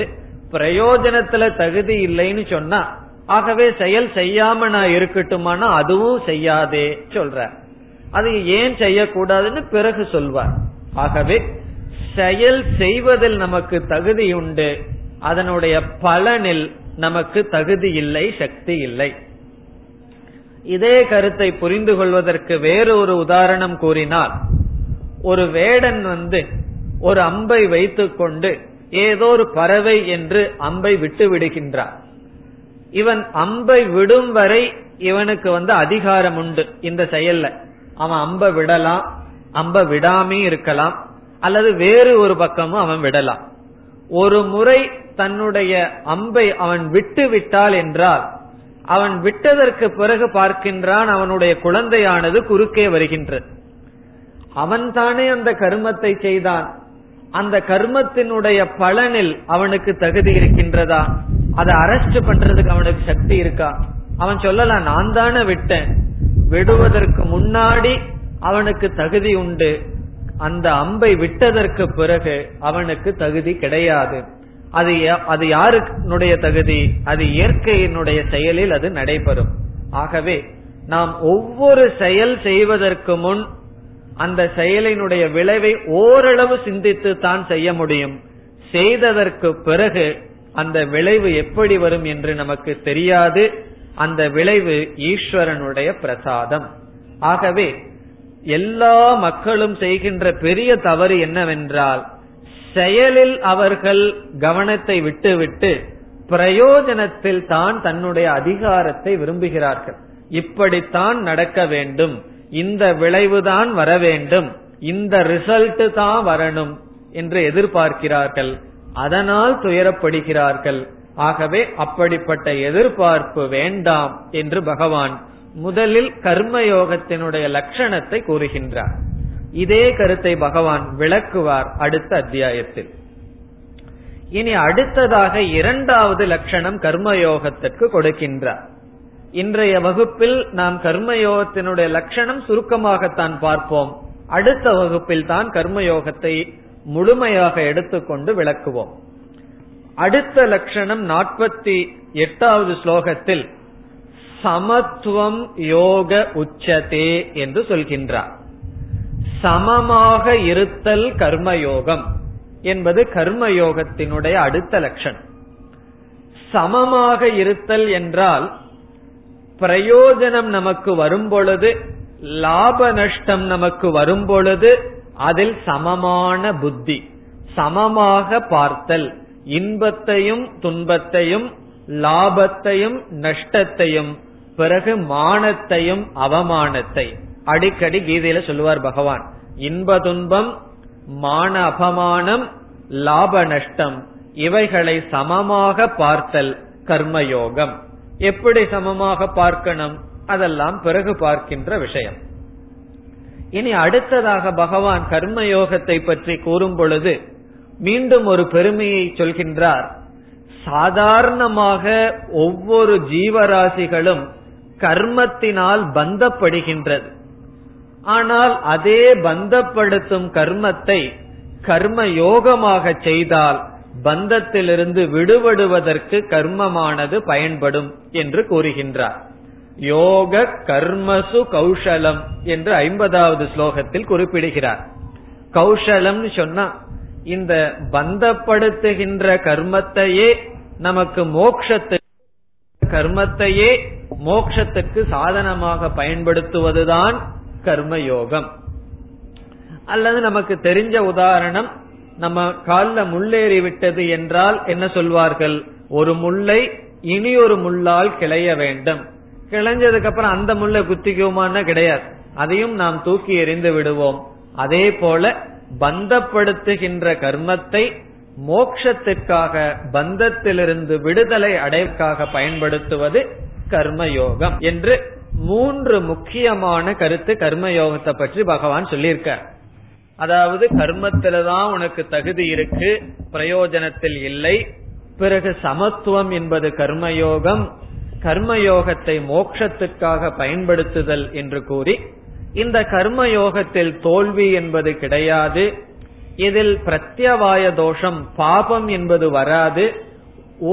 பிரயோஜனத்துல தகுதி இல்லைன்னு சொன்னா ஆகவே செயல் செய்யாம நான் இருக்கட்டுமானா அதுவும் செய்யாதே சொல்ற. அது ஏன் செய்யக்கூடாதுன்னு பிறகு சொல்வார். ஆகவே செயல் செய்வதில் நமக்கு தகுதி உண்டு, அதனுடைய பலனில் நமக்கு தகுதி இல்லை, சக்தி இல்லை. இதே கருத்தை புரிந்து கொள்வதற்கு வேறு ஒரு உதாரணம் கூறினால், ஒரு வேடன் வந்து ஒரு அம்பை வைத்துக் கொண்டு ஏதோ ஒரு பறவை என்று அம்பை விட்டு விடுகின்றார். இவன் அம்பை விடும் வரை இவனுக்கு வந்து அதிகாரம் உண்டு இந்த செயல்ல, அவன் அம்பை விடலாம், அம்ப விடாமே இருக்கலாம், அல்லது வேறு ஒரு பக்கமும் அவன் விடலாம். ஒரு முறை தன்னுடைய அம்பை அவன் விட்டு விட்டால் என்றால் அவன் விட்டதற்கு பிறகு பார்க்கின்றான் அவனுடைய குழந்தையானது குறுக்கே வருகின்றது. அவன் தானே அந்த கர்மத்தை செய்தான், அந்த கர்மத்தினுடைய பலனில் அவனுக்கு தகுதி இருக்கின்றதா, அதை அரெஸ்ட் பண்றதுக்கு அவனுக்கு சக்தி இருக்கா? அவன் சொல்லலாம் நான் தானே விட்டேன், விடுவதற்கு முன்னாடி அவனுக்கு தகுதி உண்டு, அந்த அம்பை விட்டதற்கு பிறகு அவனுக்கு தகுதி கிடையாது. அது அது யாருடைய தகுதி, அது இயற்கையினுடைய செயலில் அது நடைபெறும். ஆகவே நாம் ஒவ்வொரு செயல் செய்வதற்கு முன் அந்த செயலினுடைய விளைவை ஓரளவு சிந்தித்து தான் செய்ய முடியும். செய்ததற்கு பிறகு அந்த விளைவு எப்படி வரும் என்று நமக்கு தெரியாது, அந்த விளைவு ஈஸ்வரனுடைய பிரசாதம். ஆகவே எல்லா மக்களும் செய்கின்ற பெரிய தவறு என்னவென்றால் செயலில் அவர்கள் கவனத்தை விட்டுவிட்டு பிரயோஜனத்தில் தான் தன்னுடைய அதிகாரத்தை விரும்புகிறார்கள். இப்படித்தான் நடக்க வேண்டும், இந்த விளைவுதான் வர வேண்டும், இந்த ரிசல்ட் தான் வரணும் என்று எதிர்பார்க்கிறார்கள், அதனால் துயரப்படுகிறார்கள். ஆகவே அப்படிப்பட்ட எதிர்பார்ப்பு வேண்டாம் என்று பகவான் முதலில் கர்மயோகத்தினுடைய லட்சணத்தை கூறுகின்றார். இதே கருத்தை பகவான் விளக்குவார் அடுத்த அத்தியாயத்தில். இனி அடுத்ததாக இரண்டாவது லட்சணம் கர்மயோகத்திற்கு கொடுக்கின்றார். இன்றைய வகுப்பில் நாம் கர்மயோகத்தினுடைய லட்சணம் சுருக்கமாகத்தான் பார்ப்போம். அடுத்த வகுப்பில் தான் கர்மயோகத்தை முழுமையாக எடுத்துக்கொண்டு விளக்குவோம். அடுத்த லட்சணம் நாற்பத்தி எட்டாவது ஸ்லோகத்தில் சமத்துவம் யோக உச்சதே என்று சொல்கின்றார். சமமாக இருத்தல் கர்மயோகம் என்பது கர்மயோகத்தினுடைய அடுத்த லட்சணம். சமமாக இருத்தல் என்றால் பிரயோஜனம் நமக்கு வரும்பொழுது, லாப நஷ்டம் நமக்கு வரும்பொழுது அதில் சமமான புத்தி, சமமாக பார்த்தல், இன்பத்தையும் துன்பத்தையும் லாபத்தையும் நஷ்டத்தையும் பிறகு மானத்தையும் அவமானத்தை அடிக்கடி கீதையில சொல்லுவார் பகவான். இன்ப துன்பம், மான அபமானம், லாப நஷ்டம் இவைகளை சமமாக பார்த்தல் கர்மயோகம். எப்படி சமமாக பார்க்கணும், அதெல்லாம் பிறகு பார்க்கின்ற விஷயம். இனி அடுத்ததாக பகவான் கர்மயோகத்தை பற்றி கூறும் பொழுது மீண்டும் ஒரு பெருமையை சொல்கின்றார். சாதாரணமாக ஒவ்வொரு ஜீவராசிகளும் கர்மத்தினால் பந்தப்படுகின்றது. ஆனால் அதே பந்தப்படுத்தும் கர்மத்தை கர்மயோகமாக செய்தால் பந்தத்திலிருந்து விடுபடுவதற்கு கர்மமானது பயன்படும் என்று கூறுகின்றார். யோக கர்மசு கௌஷலம் என்று ஐம்பதாவது ஸ்லோகத்தில் குறிப்பிடுகிறார். கௌஷலம் சொன்னா இந்த பந்தப்படுத்துகின்ற கர்மத்தையே நமக்கு மோட்சத்து கர்மத்தையே மோட்சத்துக்கு சாதனமாக பயன்படுத்துவதுதான் கர்மயோகம். அல்லது நமக்கு தெரிஞ்ச உதாரணம், நம்ம கால்ல முள்ளேறி விட்டது என்றால் என்ன சொல்வார்கள், ஒரு முள்ளை இனி ஒரு முள்ளால் கிளைய வேண்டும். கிளைஞ்சதுக்கு அப்புறம் அந்த முள்ளை குத்திக்குமான்னா கிடையாது, அதையும் நாம் தூக்கி எறிந்து விடுவோம். அதே போல பந்தப்படுத்துகின்ற கர்மத்தை மோட்சத்திற்காக பந்தத்திலிருந்து விடுதலை அடைவதற்காக பயன்படுத்துவது கர்மயோகம் என்று மூன்று முக்கியமான கருத்து கர்மயோகத்தை பற்றி பகவான் சொல்லியிருக்கார். அதாவது கர்மத்தில்தான் உனக்கு தகுதி இருக்கு, பிரயோஜனத்தில் இல்லை. பிறகு சமத்துவம் என்பது கர்மயோகம், கர்மயோகத்தை மோட்சத்திற்காக பயன்படுத்துதல் என்று கூறி, இந்த கர்மயோகத்தில் தோல்வி என்பது கிடையாது, இதில் பிரத்யவாய தோஷம் பாபம் என்பது வராது,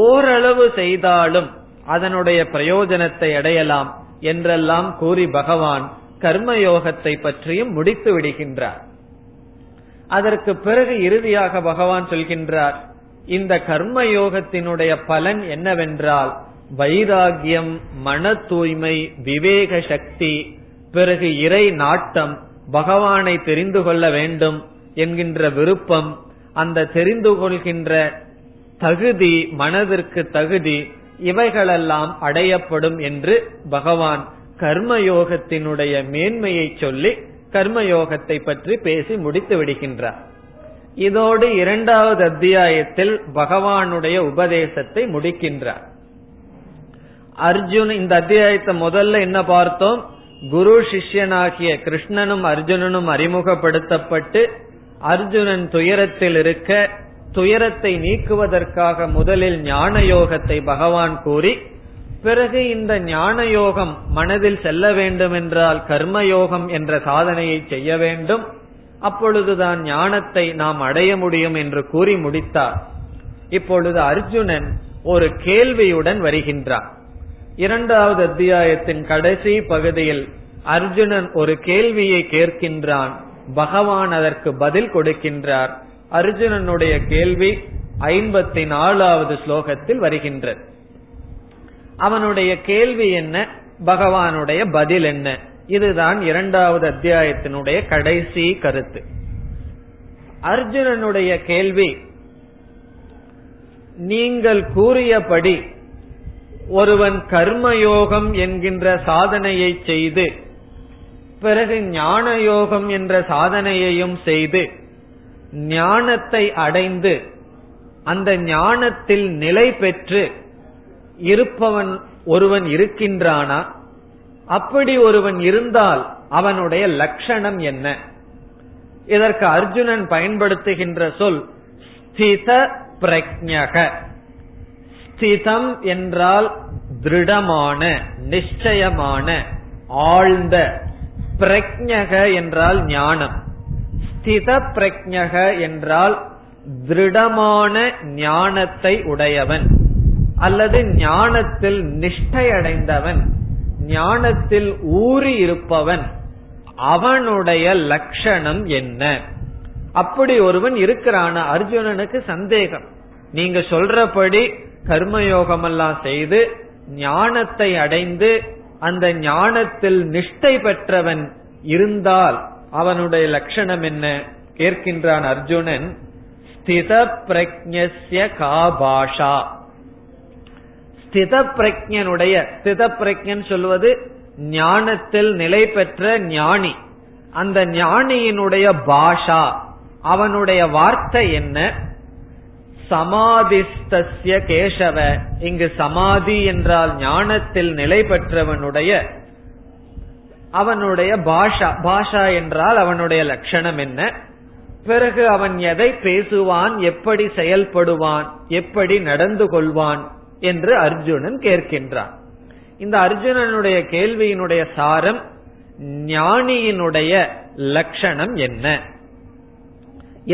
ஓரளவு செய்தாலும் அதனுடைய பிரயோஜனத்தை அடையலாம் என்றெல்லாம் கூறி பகவான் கர்மயோகத்தை பற்றியும் முடித்து விடுகின்றார். அதற்கு பிறகு இறுதியாக பகவான் சொல்கின்றார், இந்த கர்மயோகத்தினுடைய பலன் என்னவென்றால் வைராகியம், மன தூய்மை, விவேக சக்தி, பிறகு இறை நாட்டம், பகவானை தெரிந்து கொள்ள வேண்டும் என்கின்ற விருப்பம், அந்த தெரிந்து கொள்கின்ற தகுதி, மனதிற்கு தகுதி, இவைகளெல்லாம் அடையப்படும் என்று பகவான் கர்மயோகத்தினுடைய மேன்மையை சொல்லி கர்மயோகத்தை பற்றி பேசி முடித்து விடுகின்றார். இதோடு இரண்டாவது அத்தியாயத்தில் பகவானுடைய உபதேசத்தை முடிக்கின்றார். அர்ஜுன் இந்த அத்தியாயத்தை முதல்ல என்ன பார்த்தோம், குரு சிஷ்யனாகிய கிருஷ்ணனும் அர்ஜுனனும் அறிமுகப்படுத்தப்பட்டு அர்ஜுனன் துயரத்தில் இருக்க துயரத்தை நீக்குவதற்காக முதலில் ஞான யோகத்தை பகவான் கூறி, பிறகு இந்த ஞான யோகம் மனதில் செல்ல வேண்டும் என்றால் கர்மயோகம் என்ற சாதனையை செய்ய வேண்டும், அப்பொழுதுதான் ஞானத்தை நாம் அடைய முடியும் என்று கூறி முடித்தார். இப்பொழுது அர்ஜுனன் ஒரு கேள்வியுடன் வருகின்றான். இரண்டாவது அத்தியாயத்தின் கடைசி பகுதியில் அர்ஜுனன் ஒரு கேள்வியை கேட்கின்றான். பகவான் அதற்கு பதில் கொடுக்கின்றார். அர்ஜுனனுடைய கேள்வி ஐம்பத்தி நாலாவது ஸ்லோகத்தில் வருகின்றது. அவனுடைய கேள்வி என்ன, பகவானுடைய பதில் என்ன, இதுதான் இரண்டாவது அத்தியாயத்தினுடைய கடைசி கருத்து. அர்ஜுனனுடைய கேள்வி, நீங்கள் கூறியபடி ஒருவன் கர்மயோகம் என்கின்ற சாதனையை செய்து பிறகு ஞான யோகம் என்ற சாதனையையும் செய்து ஞானத்தை அடைந்து அந்த ஞானத்தில் நிலை பெற்று இருப்பவன் ஒருவன் இருக்கின்றானா, அப்படி ஒருவன் இருந்தால் அவனுடைய லட்சணம் என்ன? இதற்கு அர்ஜுனன் பயன்படுத்துகின்ற சொல் ஸ்தித பிரக்ஞக. ஸ்திதம் என்றால் திருடமான, நிச்சயமான, ஆழ்ந்த, பிரக்ஞக என்றால் ஞானம். ஸ்தித பிரக்ஞக என்றால் திருடமான ஞானத்தை உடையவன் அல்லது ஞானத்தில் நிஷ்டையடைந்தவன், ஞானத்தில் ஊறி இருப்பவன், அவனுடைய லட்சணம் என்ன? அப்படி ஒருவன் இருக்கிறான். அர்ஜுனனுக்கு சந்தேகம். நீங்க சொல்றபடி கர்மயோகமெல்லாம் செய்து ஞானத்தை அடைந்து அந்த ஞானத்தில் நிஷ்டை பெற்றவன் இருந்தால் அவனுடைய லட்சணம் என்ன? கேட்கின்றான் அர்ஜுனன். ஸ்தித பிரக்ஞஸ்ய கா பாஷா. ஸ்தித பிரஜ்ஞனுடைய, ஸ்தித பிரஜ்ஞன் சொல்வது ஞானத்தில் நிலை பெற்ற ஞானி, அந்த ஞானியினுடைய பாஷா, அவனுடைய வார்த்தை என்ன? சமாதிஸ்தஸ்ய கேசவ, இங்கு சமாதி என்றால் ஞானத்தில் நிலை பெற்றவனுடைய, அவனுடைய பாஷா, பாஷா என்றால் அவனுடைய லட்சணம் என்ன? பிறகு அவன் எதை பேசுவான், எப்படி செயல்படுவான், எப்படி நடந்து கொள்வான் என்று அர்ஜுனன் கேட்கின்றான். இந்த அர்ஜுனனுடைய கேள்வியினுடைய சாரம் ஞானியினுடைய லட்சணம் என்ன?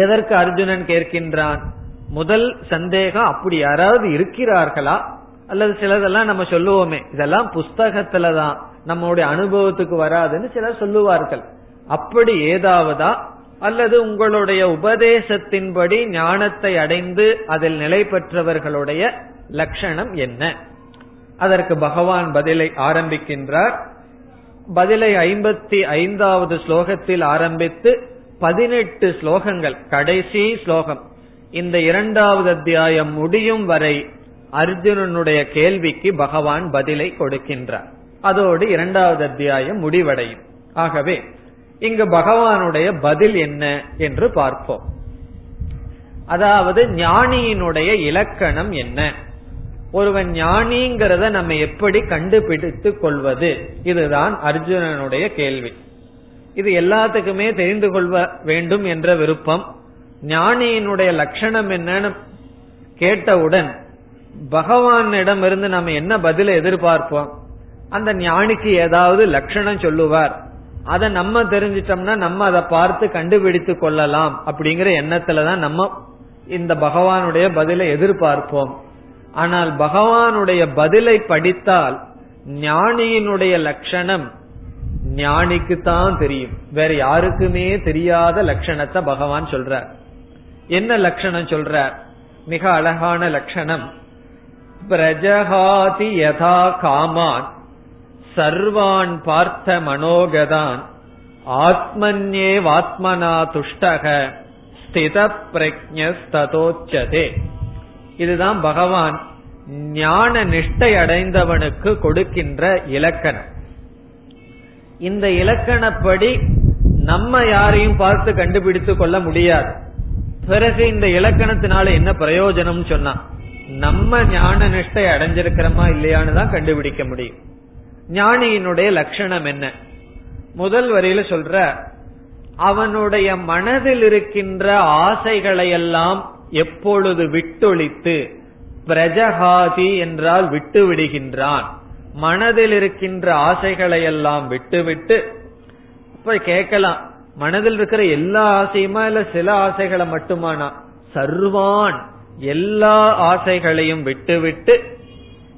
எதற்கு அர்ஜுனன் கேட்கின்றான்? முதல் சந்தேகம், அப்படி யாராவது இருக்கிறார்களா? அல்லது சிலதெல்லாம் நம்ம சொல்லுவோமே, இதெல்லாம் புஸ்தகத்துலதான், நம்மளுடைய அனுபவத்துக்கு வராதுன்னு சிலர் சொல்லுவார்கள். அப்படி ஏதாவதா? அல்லது உங்களுடைய உபதேசத்தின்படி ஞானத்தை அடைந்து அதில் நிலை பெற்றவர்களுடைய லட்சணம் என்ன? அதற்கு பகவான் பதிலை ஆரம்பிக்கின்றார். பதிலை ஐம்பத்தி ஐந்தாவது ஸ்லோகத்தில் ஆரம்பித்து பதினெட்டு ஸ்லோகங்கள், கடைசி ஸ்லோகம் இந்த இரண்டாவது அத்தியாயம் முடியும் வரை அர்ஜுனனுடைய கேள்விக்கு பகவான் பதிலை கொடுக்கின்றார். அதோடு இரண்டாவது அத்தியாயம் முடிவடையும். ஆகவே இங்கு பகவானுடைய பதில் என்ன என்று பார்ப்போம். அதாவது ஞானியினுடைய இலக்கணம் என்ன? ஒருவன் ஞானிங்கிறத நம்ம எப்படி கண்டுபிடித்துக் கொள்வது? இதுதான் அர்ஜுனனுடைய கேள்வி. இது எல்லாத்துக்குமே தெரிந்து கொள்ள வேண்டும் என்ற விருப்பம். ஞானியினுடைய லட்சணம் என்னன்னு கேட்டவுடன் பகவானிடமிருந்து நம்ம என்ன பதிலை எதிர்பார்ப்போம்? அந்த ஞானிக்கு ஏதாவது லட்சணம் சொல்லுவார், அதை நம்ம தெரிஞ்சிட்டோம்னா நம்ம அதை பார்த்து கண்டுபிடித்து கொள்ளலாம் அப்படிங்கிற எண்ணத்துலதான் நம்ம இந்த பகவானுடைய பதிலை எதிர்பார்ப்போம். ஆனால் பகவானுடைய பதிலை படித்தால் ஞானியினுடைய லட்சணம் ஞானிக்கு தான் தெரியும், வேற யாருக்குமே தெரியாத லட்சணத்தை பகவான் சொல்றார். என்ன லட்சணம் சொல்றார்? மிக அழகான லட்சணம். பிரஜஹாதி யதா காமான் சர்வான் பார்த்த மனோகதான் ஆத்மன்யே வாத்மனா துஷ்டக ஸ்தித பிரஜ்ஞஸ்ததோச்சதே. இதுதான் பகவான் ஞான நிஷ்டை அடைந்தவனுக்கு கொடுக்கின்ற இலக்கணம். இந்த இலக்கணப்படி நம்ம யாரையும் பார்த்து கண்டுபிடித்துக் கொள்ள முடியாது. பிறகு இந்த இலக்கணத்தினால என்ன பிரயோஜனம் சொன்னா, நம்ம ஞான நிஷ்டை அடைஞ்சிருக்கிறோமா இல்லையான்னு தான் கண்டுபிடிக்க முடியும். ஞானியினுடைய லட்சணம் என்ன? முதல் வரியில சொல்ற, அவனுடைய மனதில் இருக்கின்ற ஆசைகளையெல்லாம் எப்பொழுது விட்டொழித்து, பிரஜஹாதி என்றால் விட்டு விடுகின்றான், மனதில் இருக்கின்ற ஆசைகளையெல்லாம் விட்டுவிட்டு. இப்ப கேட்கலாம், மனதில் இருக்கிற எல்லா ஆசையுமா இல்ல சில ஆசைகளை மட்டுமானா? சர்வான், எல்லா ஆசைகளையும் விட்டுவிட்டு.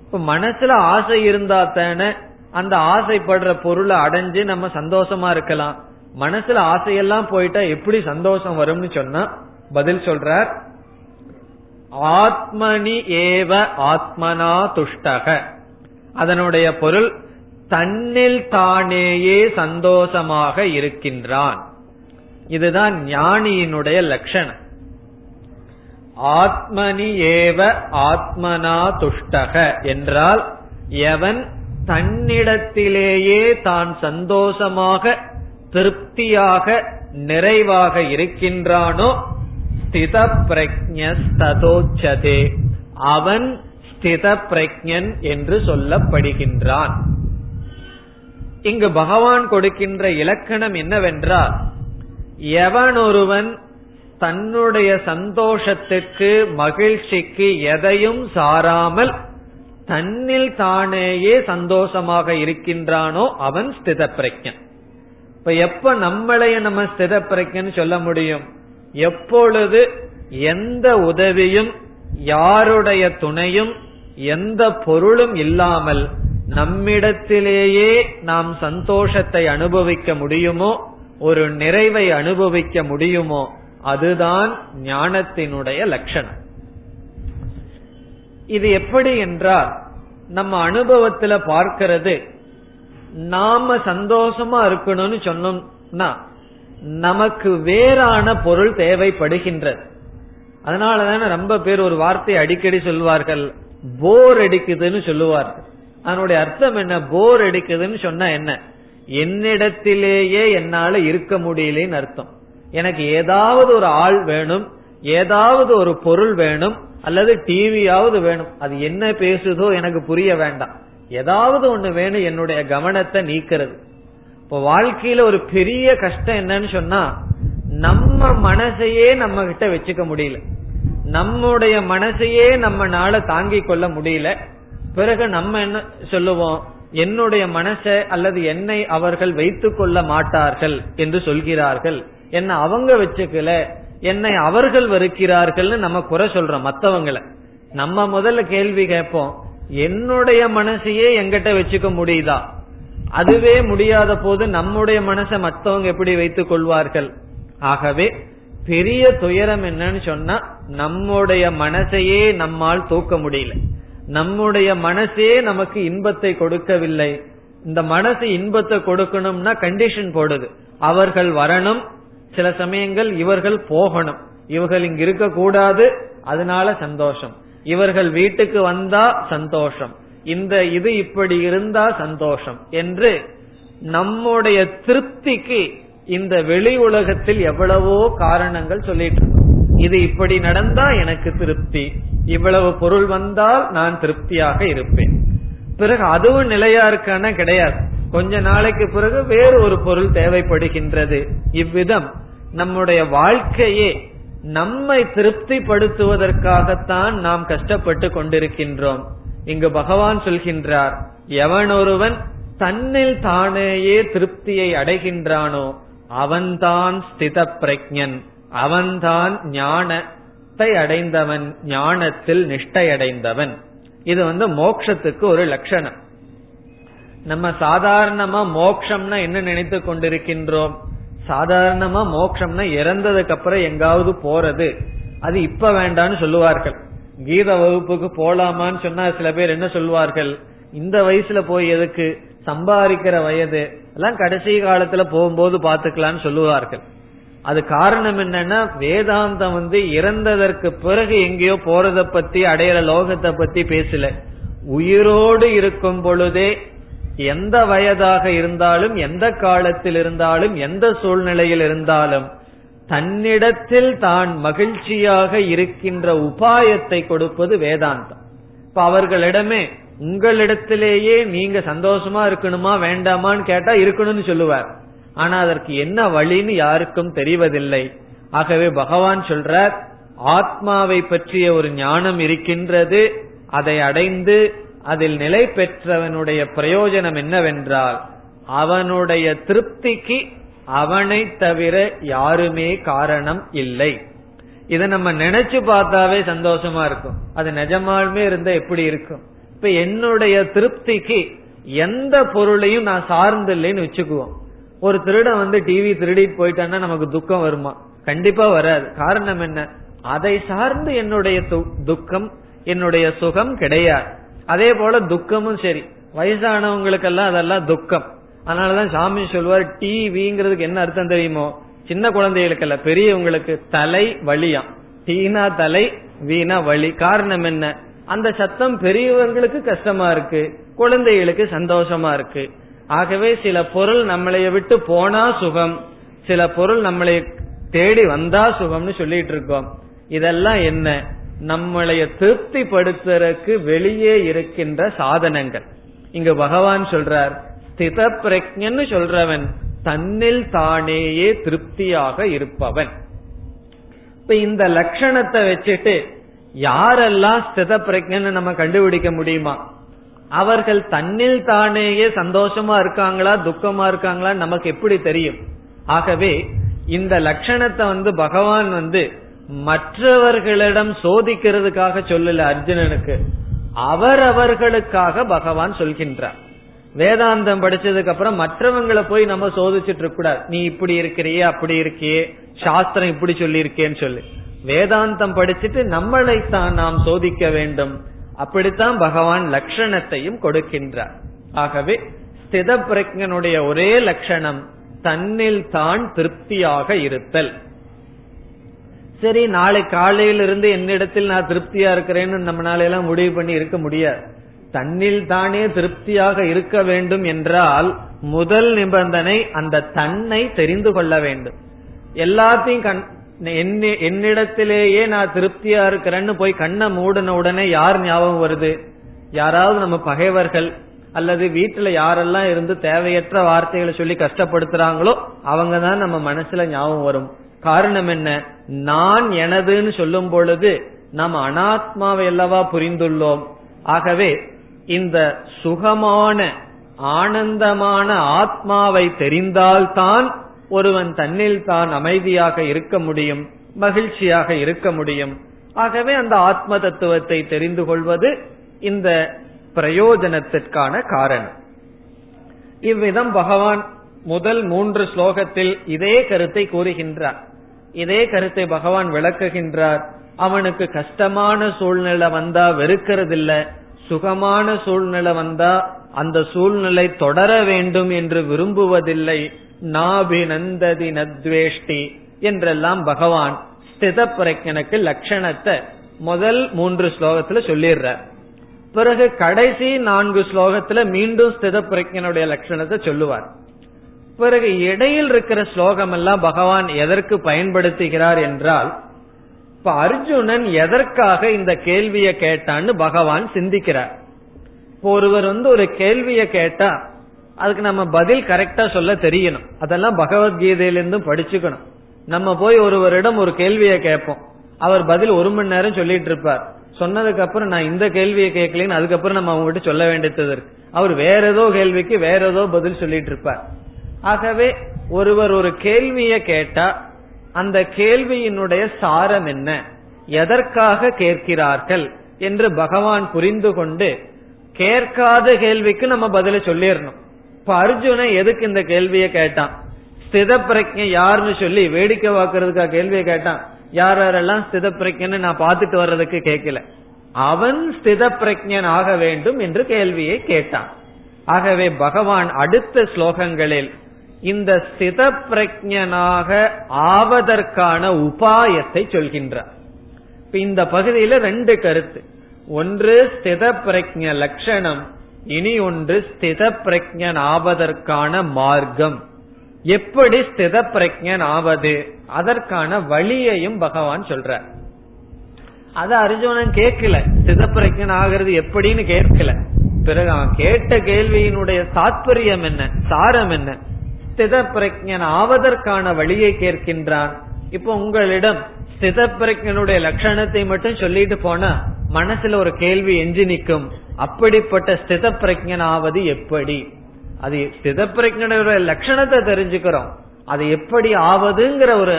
இப்ப மனசுல ஆசை இருந்தா தானே அந்த ஆசைப்படுற பொருளை அடைஞ்சு நம்ம சந்தோஷமா இருக்கலாம். மனசுல ஆசையெல்லாம் போயிட்டா எப்படி சந்தோஷம் வரும்னு சொன்னா பதில் சொல்றார், ஆத்மனி ஏவ ஆத்மனா துஷ்டக. அதனுடைய பொருள், தன்னில் தானேயே சந்தோஷமாக இருக்கின்றான். இதுதான் ஞானியினுடைய லட்சணம். ஆத்மனி ஏவ ஆத்மனா துஷ்டக என்றால் எவன் தன்னிடத்திலேயே தான் சந்தோஷமாக, திருப்தியாக, நிறைவாக இருக்கின்றானோ ஸ்தித பிரஜ்ஞஸ்ததோச்சதே, அவன் ஸ்தித பிரஜ்ஞன் என்று சொல்லப்படுகின்றான். இங்கு பகவான் கொடுக்கின்ற இலக்கணம் என்னவென்றால், எவனொருவன் தன்னுடைய சந்தோஷத்துக்கு, மகிழ்ச்சிக்கு எதையும் சாராமல் தன்னில் தானேயே சந்தோஷமாக இருக்கின்றானோ அவன் ஸ்தித பிரஜ்ஞன். இப்ப எப்ப நம்மளைய நம்ம ஸ்தித பிரஜ்ஞன் சொல்ல முடியும்? எப்பொழுது எந்த உதவியும், யாருடைய துணையும், எந்த பொருளும் இல்லாமல் நம்மிடத்திலேயே நாம் சந்தோஷத்தை அனுபவிக்க முடியுமோ, ஒரு நிறைவை அனுபவிக்க முடியுமோ, அதுதான் ஞானத்தினுடைய லட்சணம். இது எப்படி என்றால், நம்ம அனுபவத்துல பார்க்கிறது, நாம சந்தோஷமா இருக்கணும்னு சொன்னோம்னா நமக்கு வேறான பொருள் தேவைப்படுகின்றது. அதனாலதான ரொம்ப பேர் ஒரு வார்த்தை அடிக்கடி சொல்வார்கள், போர் அடிக்குதுன்னு சொல்லுவார்கள். அதனுடைய அர்த்தம் என்ன? போர் அடிக்குதுன்னு சொன்னா என்ன? என்னிடத்திலேயே என்னால இருக்க முடியலன்னு அர்த்தம். எனக்கு ஏதாவது ஒரு ஆள் வேணும், ஏதாவது ஒரு பொருள் வேணும், அல்லது டிவியாவது வேணும். அது என்ன பேசுதோ எனக்கு புரிய வேண்டாம், ஏதாவது ஒண்ணு வேணும் என்னுடைய கவனத்தை நீக்கிறது. இப்போ வாழ்க்கையில ஒரு பெரிய கஷ்டம் என்னன்னு சொன்னா, நம்ம மனசையே நம்ம கிட்ட வச்சுக்க முடியல, நம்முடைய மனசையே நம்மனால தாங்கிக் கொள்ள முடியல. பிறகு நம்ம என்ன சொல்லுவோம்? என்னுடைய மனசை அல்லது என்னை அவர்கள் வைத்துக் கொள்ள மாட்டார்கள் என்று சொல்கிறார்கள், என்ன அவங்க வச்சுக்கல, என்னை அவர்கள் வெறுக்கிறார்கள். நம்ம குறை சொல்றோம் மத்தவங்களை. நம்ம முதல்ல கேள்வி கேட்போம், என்னுடைய மனசையே எங்கிட்ட வச்சுக்க முடியுதா? அதுவே முடியாத போது நம்முடைய மனசை மத்தவங்க எப்படி வைத்துக் கொள்வார்கள்? ஆகவே பெரிய துயரம் என்னன்னு சொன்னா, நம்முடைய மனசையே நம்மால் தூக்க முடியல, நம்முடைய மனசே நமக்கு இன்பத்தை கொடுக்கவில்லை. இந்த மனசு இன்பத்தை கொடுக்கணும்னா கண்டிஷன் போடுது, அவர்கள் வரணும், சில சமயங்கள் இவர்கள் போகணும், இவர்கள் இங்க இருக்க கூடாது அதனால சந்தோஷம், இவர்கள் வீட்டுக்கு வந்தா சந்தோஷம், இந்த இது இப்படி இருந்தா சந்தோஷம் என்று நம்முடைய திருப்திக்கு இந்த வெளி உலகத்தில் எவ்வளவோ காரணங்கள் சொல்லிட்டு இருக்கோம். இது இப்படி நடந்தா எனக்கு திருப்தி, இவ்வளவு பொருள் வந்தால் நான் திருப்தியாக இருப்பேன். பிறகு அதுவும் நிலையா இருக்கான கிடையாது, கொஞ்ச நாளைக்கு பிறகு வேறு ஒரு பொருள் தேவைப்படுகின்றது. இவ்விதம் நம்முடைய வாழ்க்கையே நம்மை திருப்திப்படுத்துவதற்காகத்தான் நாம் கஷ்டப்பட்டு கொண்டிருக்கின்றோம். இங்கு பகவான் சொல்கின்றார், எவனொருவன் தன்னில் தானேயே திருப்தியை அடைகின்றானோ அவன்தான் ஸ்தித பிரக்ஞன், அவன்தான் ஞானத்தை அடைந்தவன், ஞானத்தில் நிஷ்டை அடைந்தவன். இது வந்து மோட்சத்துக்கு ஒரு லட்சணம். நம்ம சாதாரணமா மோட்சம்னா என்ன நினைத்து கொண்டிருக்கின்றோம்? சாதாரணமா மோட்சம்னா இறந்ததுக்கு அப்புறம் எங்காவது போறது, அது இப்ப வேண்டான்னு சொல்லுவார்கள். கீத வகுப்புக்கு போலாமான்னு சொன்னா சில பேர் என்ன சொல்வார்கள், இந்த வயசுல போய் எதுக்கு, சம்பாதிக்கிற வயது எல்லாம் கடைசி காலத்துல போகும்போது பாத்துக்கலான்னு சொல்லுவார்கள். அது காரணம் என்னன்னா, வேதாந்தம் வந்து இறந்ததற்கு பிறகு எங்கேயோ போறத பத்தி, அடையிற லோகத்தை பத்தி பேசல. உயிரோடு இருக்கும் பொழுதே எந்த வயதாக இருந்தாலும், எந்த காலத்தில் இருந்தாலும், எந்த சூழ்நிலையில் இருந்தாலும் தன்னிடத்தில் தான் மகிழ்ச்சியாக இருக்கின்ற உபாயத்தை கொடுப்பது வேதாந்தம். இப்ப அவர்களிடமே உங்களிடத்திலேயே நீங்க சந்தோஷமா இருக்கணுமா வேண்டாமான்னு கேட்டா இருக்கணும்னு சொல்லுவார். ஆனா அதற்கு என்ன வழின்னு யாருக்கும் தெரிவதில்லை. ஆகவே பகவான் சொல்றார், ஆத்மாவை பற்றிய ஒரு ஞானம் இருக்கின்றது, அதை அடைந்து அதில் நிலை பெற்றவனுடைய பிரயோஜனம் என்னவென்றால், அவனுடைய திருப்திக்கு அவனை தவிர யாருமே காரணம் இல்லை. இதை நம்ம நினைச்சு பார்த்தாவே சந்தோஷமா இருக்கும், அது நிஜமாலுமே இருந்தா எப்படி இருக்கும்? இப்ப என்னுடைய திருப்திக்கு எந்த பொருளையும் நான் சார்ந்து இல்லைன்னு வச்சுக்குவோம். ஒரு திருடன் வந்து டிவி திருடிட்டு போயிட்டான்னா நமக்கு துக்கம் வருமா? கண்டிப்பா வராது. காரணம் என்ன? அதை சார்ந்து என்னுடைய துக்கம், என்னுடைய சுகம் கிடையாது. அதே போல துக்கமும் சரி, வயசானவங்களுக்கெல்லாம் அதெல்லாம் துக்கம். அதனாலதான் சாமி சொல்வார், டிவிங்கிறதுக்கு என்ன அர்த்தம் தெரியுமோ? சின்ன குழந்தைகளுக்கல்ல, பெரியவங்களுக்கு தலை வலியா, டீனா தலை, வீணா வலி. காரணம் என்ன? அந்த சத்தம் பெரியவங்களுக்கு கஷ்டமா இருக்கு, குழந்தைகளுக்கு சந்தோஷமா இருக்கு. ஆகவே சில பொருள் நம்மளைய விட்டு போனா சுகம், சில பொருள் நம்மளை தேடி வந்தா சுகம்னு சொல்லிட்டு இருக்கோம். இதெல்லாம் என்ன? நம்மளைய திருப்திப்படுத்துறதுக்கு வெளியே இருக்கின்ற சாதனங்கள். இங்கு பகவான் சொல்றார், ஸ்தித பிரக்ஞன்னு சொல்றவன் தன்னில் தானேயே திருப்தியாக இருப்பவன். இப்ப இந்த லட்சணத்தை வச்சுட்டு யாரெல்லாம் ஸ்தித பிரக்ஞன்னு நம்ம கண்டுபிடிக்க முடியுமா? அவர்கள் தன்னில் தானேயே சந்தோஷமா இருக்காங்களா துக்கமா இருக்காங்களா நமக்கு எப்படி தெரியும்? ஆகவே இந்த லட்சணத்தை வந்து பகவான் வந்து மற்றவர்களிடம் சோதிக்கிறதுக்காக சொல்லல, அர்ஜுனனுக்கு அவரவர்களுக்காக பகவான் சொல்கின்றார். வேதாந்தம் படிச்சதுக்கு அப்புறம் மற்றவங்களை போய் நம்ம சோதிச்சுட்டு இருக்க கூடாது. நீ இப்படி இருக்கிறியே, அப்படி இருக்கியே, சாஸ்திரம் இப்படி சொல்லி இருக்கேன்னு சொல்லு. வேதாந்தம் படிச்சுட்டு நம்மளைத்தான் நாம் சோதிக்க வேண்டும். அப்படித்தான் பகவான் லட்சணத்தையும் கொடுக்கின்றார். ஆகவே ஸ்தித பிரக்ஞனுடைய ஒரே லட்சணம் தன்னில் தான் திருப்தியாக இருத்தல். சரி நாளை காலையில இருந்து என்னிடத்தில் நான் திருப்தியா இருக்கிறேன்னு நம்மளால எல்லாம் முடிவு பண்ணி இருக்க முடியாது. தன்னில் தானே திருப்தியாக இருக்க வேண்டும் என்றால் முதல் நிபந்தனை அந்த தன்னை தெரிந்து கொள்ள வேண்டும். எல்லாத்தையும் கண் என்னிடத்திலேயே நான் திருப்தியா இருக்கிறேன்னு போய் கண்ணை மூடின உடனே யார் ஞாபகம் வருது? யாராவது நம்ம பகைவர்கள் அல்லது வீட்டுல யாரெல்லாம் இருந்து தேவையற்ற வார்த்தைகளை சொல்லி கஷ்டப்படுத்துறாங்களோ அவங்கதான் நம்ம மனசுல ஞாபகம் வரும். காரணம் என்ன? நான் எனதுன்னு சொல்லும் பொழுது நாம் அனாத்மாவை அல்லவா புரிந்துள்ளோம். ஆகவே இந்த சுகமான ஆனந்தமான ஆத்மாவை தெரிந்தால்தான் ஒருவன் தன்னில் தான் அமைதியாக இருக்க முடியும், மகிழ்ச்சியாக இருக்க முடியும். ஆகவே அந்த ஆத்ம தத்துவத்தை தெரிந்து கொள்வது இந்த பிரயோஜனத்திற்கான காரணம். இவ்விதம் பகவான் முதல் மூன்று ஸ்லோகத்தில் இதே கருத்தை கூறுகின்றார். இதே கருத்தை பகவான் விளக்குகின்றார். அவனுக்கு கஷ்டமான சூழ்நிலை வந்தா வெறுக்கிறதில்ல, சுகமான சூழ்நிலை வந்தா அந்த சூழ்நிலை தொடர வேண்டும் என்று விரும்புவதில்லை. நாபிநந்ததி நத்வேஷ்டி என்றெல்லாம் பகவான் ஸ்தித பிரக்ஞனுக்கு லட்சணத்தை முதல் மூன்று ஸ்லோகத்துல சொல்லிடுறார். பிறகு கடைசி நான்கு ஸ்லோகத்துல மீண்டும் ஸ்தித பிரக்ஞனுடைய லட்சணத்தை சொல்லுவார். பிறகு இடையில் இருக்கிற ஸ்லோகம் எல்லாம் பகவான் எதற்கு பயன்படுத்துகிறார் என்றால், இப்ப அர்ஜுனன் எதற்காக இந்த கேள்வியை கேட்டான்னு பகவான் சிந்திக்கிறார். இப்போ ஒருவர் வந்து ஒரு கேள்வியை கேட்டா அதுக்கு நம்ம பதில் கரெக்டா சொல்ல தெரியணும். அதெல்லாம் பகவத்கீதையிலிருந்து படிச்சுக்கணும். நம்ம போய் ஒருவரிடம் ஒரு கேள்வியை கேட்போம், அவர் பதில் ஒரு மணி நேரம் சொல்லிட்டு இருப்பார். சொன்னதுக்கு அப்புறம் நான் இந்த கேள்வியை கேட்கலன்னு அதுக்கப்புறம் நம்ம அவங்ககிட்ட சொல்ல வேண்டியது இருக்கு. அவர் வேற ஏதோ கேள்விக்கு வேற ஏதோ பதில் சொல்லிட்டு இருப்பார். ஆகவே ஒருவர் ஒரு கேள்வியை கேட்டா அந்த கேள்வியினுடைய சாரம் என்ன, எதற்காக கேட்கிறார்கள் என்று பகவான் புரிந்து கொண்டு கேட்காத கேள்விக்கு நம்ம பதில சொல்லிடணும். இப்ப அர்ஜுன எதுக்கு இந்த கேள்வியை கேட்டான்? ஸ்தித பிரக்ஞை யாருன்னு சொல்லி வேடிக்கை பாக்குறதுக்கா கேள்வியை கேட்டான்? யாரெல்லாம் ஸ்தித பிரக்ஞன்னு நான் பாத்துட்டு வர்றதுக்கு கேட்கல, அவன் ஸ்தித பிரக்ஞன் ஆக வேண்டும் என்று கேள்வியை கேட்டான். ஆகவே பகவான் அடுத்த ஸ்லோகங்களில் இந்த ஸ்தித பிரக்ஞனாக ஆவதற்கான உபாயத்தை சொல்கின்றார். இந்த பகுதியில ரெண்டு கருத்து, ஒன்று ஸ்தித பிரக்ஞ லட்சணம், இனி ஒன்று ஸ்தித பிரக்ஞன் ஆவதற்கான மார்க்கம். எப்படி ஸ்தித பிரக்ஞன் ஆவது, அதற்கான வழியையும் பகவான் சொல்றார். அது அர்ஜுனன் கேட்கல, ஸ்தித பிரக்ஞன் ஆகிறது எப்படின்னு கேட்கல. பிறகு அவன் கேட்ட கேள்வியினுடைய தாத்பரியம் என்ன, சாரம் என்ன, ஸ்தித பிரக்ஞன் ஆவதற்கான வழியை கேட்கின்றான். இப்போ உங்களிடம் ஸ்தித பிரக்ஞனுடைய லட்சணத்தை மட்டும் சொல்லிட்டு போனா மனசுல ஒரு கேள்வி எஞ்சி நிற்கும், அப்படிப்பட்ட ஸ்தித பிரக்ஞன் ஆவது எப்படி? அது ஸ்தித பிரக்ஞனுடைய லட்சணத்தை தெரிஞ்சுக்கிறோம், அது எப்படி ஆவதுங்கிற ஒரு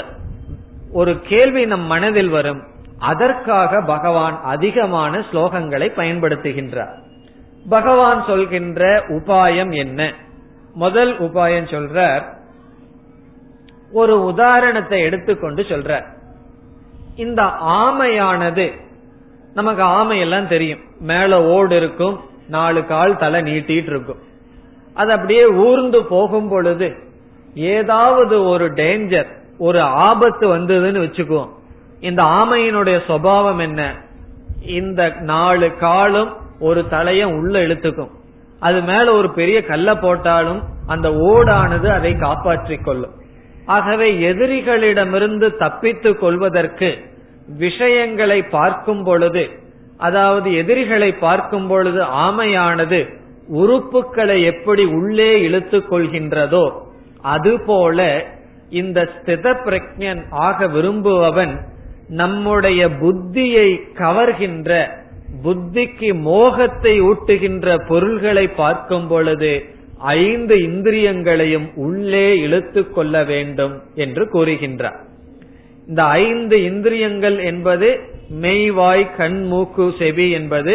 ஒரு கேள்வி நம் மனதில் வரும். அதற்காக பகவான் அதிகமான ஸ்லோகங்களை பயன்படுத்துகின்றார். பகவான் சொல்கின்ற உபாயம் என்ன? முதல் உபாயம் சொல்றார், ஒரு உதாரணத்தை எடுத்துக்கொண்டு சொல்றார். இந்த ஆமையானது, நமக்கு ஆமையெல்லாம் தெரியும், மேல ஓடு இருக்கும், நாலு கால் தலை நீட்டிட்டு இருக்கும். அது அப்படியே ஊர்ந்து போகும் பொழுது ஏதாவது ஒரு டேஞ்சர், ஒரு ஆபத்து வந்ததுன்னு வச்சுக்குவோம். இந்த ஆமையினுடைய சுபாவம் என்ன? இந்த நாலு காலும் ஒரு தலைய உள்ள இழுத்துக்கும். அது மேல ஒரு பெரிய கல்ல போட்டாலும் அந்த ஓடானது அதை காப்பாற்றிக் கொள்ளும். ஆகவே எதிரிகளிடமிருந்து தப்பித்துக் கொள்வதற்கு விஷயங்களை பார்க்கும் பொழுது, அதாவது எதிரிகளை பார்க்கும் பொழுது ஆமையானது உறுப்புகளை எப்படி உள்ளே இழுத்துக் கொள்கின்றதோ அதுபோல இந்த ஸ்தித பிரக்ஞன் ஆக விரும்புபவன் நம்முடைய புத்தியை கவர்கின்ற, புத்திக்கு மோகத்தை ஊட்டுகின்ற பொருள்களை பார்க்கும் பொழுது ஐந்து இந்திரியங்களையும் உள்ளே இழுத்து கொள்ள வேண்டும் என்று கூறுகின்றார். இந்த ஐந்து இந்திரியங்கள் என்பது மெய்வாய் கண் மூக்கு செவி என்பது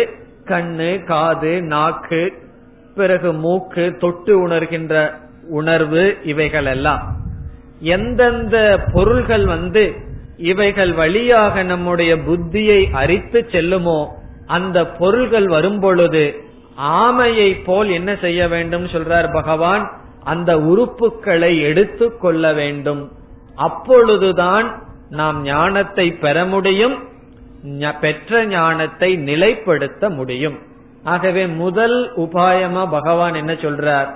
கண்ணு, காது, நாக்கு, பிறகு மூக்கு, தொட்டு உணர்கின்ற உணர்வு, இவைகள் எல்லாம். எந்தெந்த பொருள்கள் வந்து இவைகள் வழியாக நம்முடைய புத்தியை அரித்து செல்லுமோ அந்த பொருள்கள் வரும்பொழுது ஆமையை போல் என்ன செய்ய வேண்டும் சொல்றார் பகவான், அந்த உறுப்புகளை எடுத்து கொள்ள வேண்டும். அப்பொழுதுதான் நாம் ஞானத்தை பெற முடியும், பெற்ற ஞானத்தை நிலைப்படுத்த முடியும். ஆகவே முதல் உபாயமா பகவான் என்ன சொல்றார்,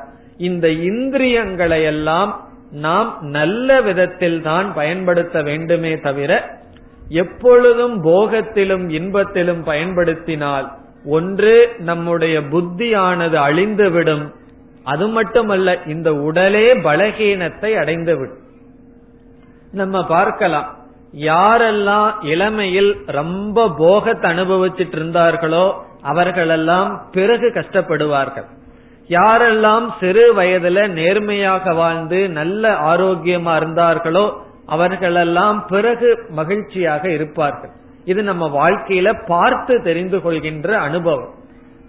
இந்த இந்திரியங்களை எல்லாம் நாம் நல்ல விதத்தில் தான் பயன்படுத்த வேண்டுமே தவிர எப்பொழுதும் போகத்திலும் இன்பத்திலும் பயன்படுத்தினால் ஒன்று நம்முடைய புத்தியானது அழிந்துவிடும், அது மட்டுமல்ல இந்த உடலே பலகீனத்தை அடைந்துவிடும். நம்ம பார்க்கலாம், யாரெல்லாம் இளமையில் ரொம்ப போகத்தை அனுபவிச்சுட்டு இருந்தார்களோ அவர்களெல்லாம் பிறகு கஷ்டப்படுவார்கள். யாரெல்லாம் சிறு வயதுல நேர்மையாக வாழ்ந்து நல்ல ஆரோக்கியமா இருந்தார்களோ அவர்களெல்லாம் பிறகு மகிழ்ச்சியாக இருப்பார்கள். இது நம்ம வாழ்க்கையில பார்த்து தெரிந்து கொள்கின்ற அனுபவம்.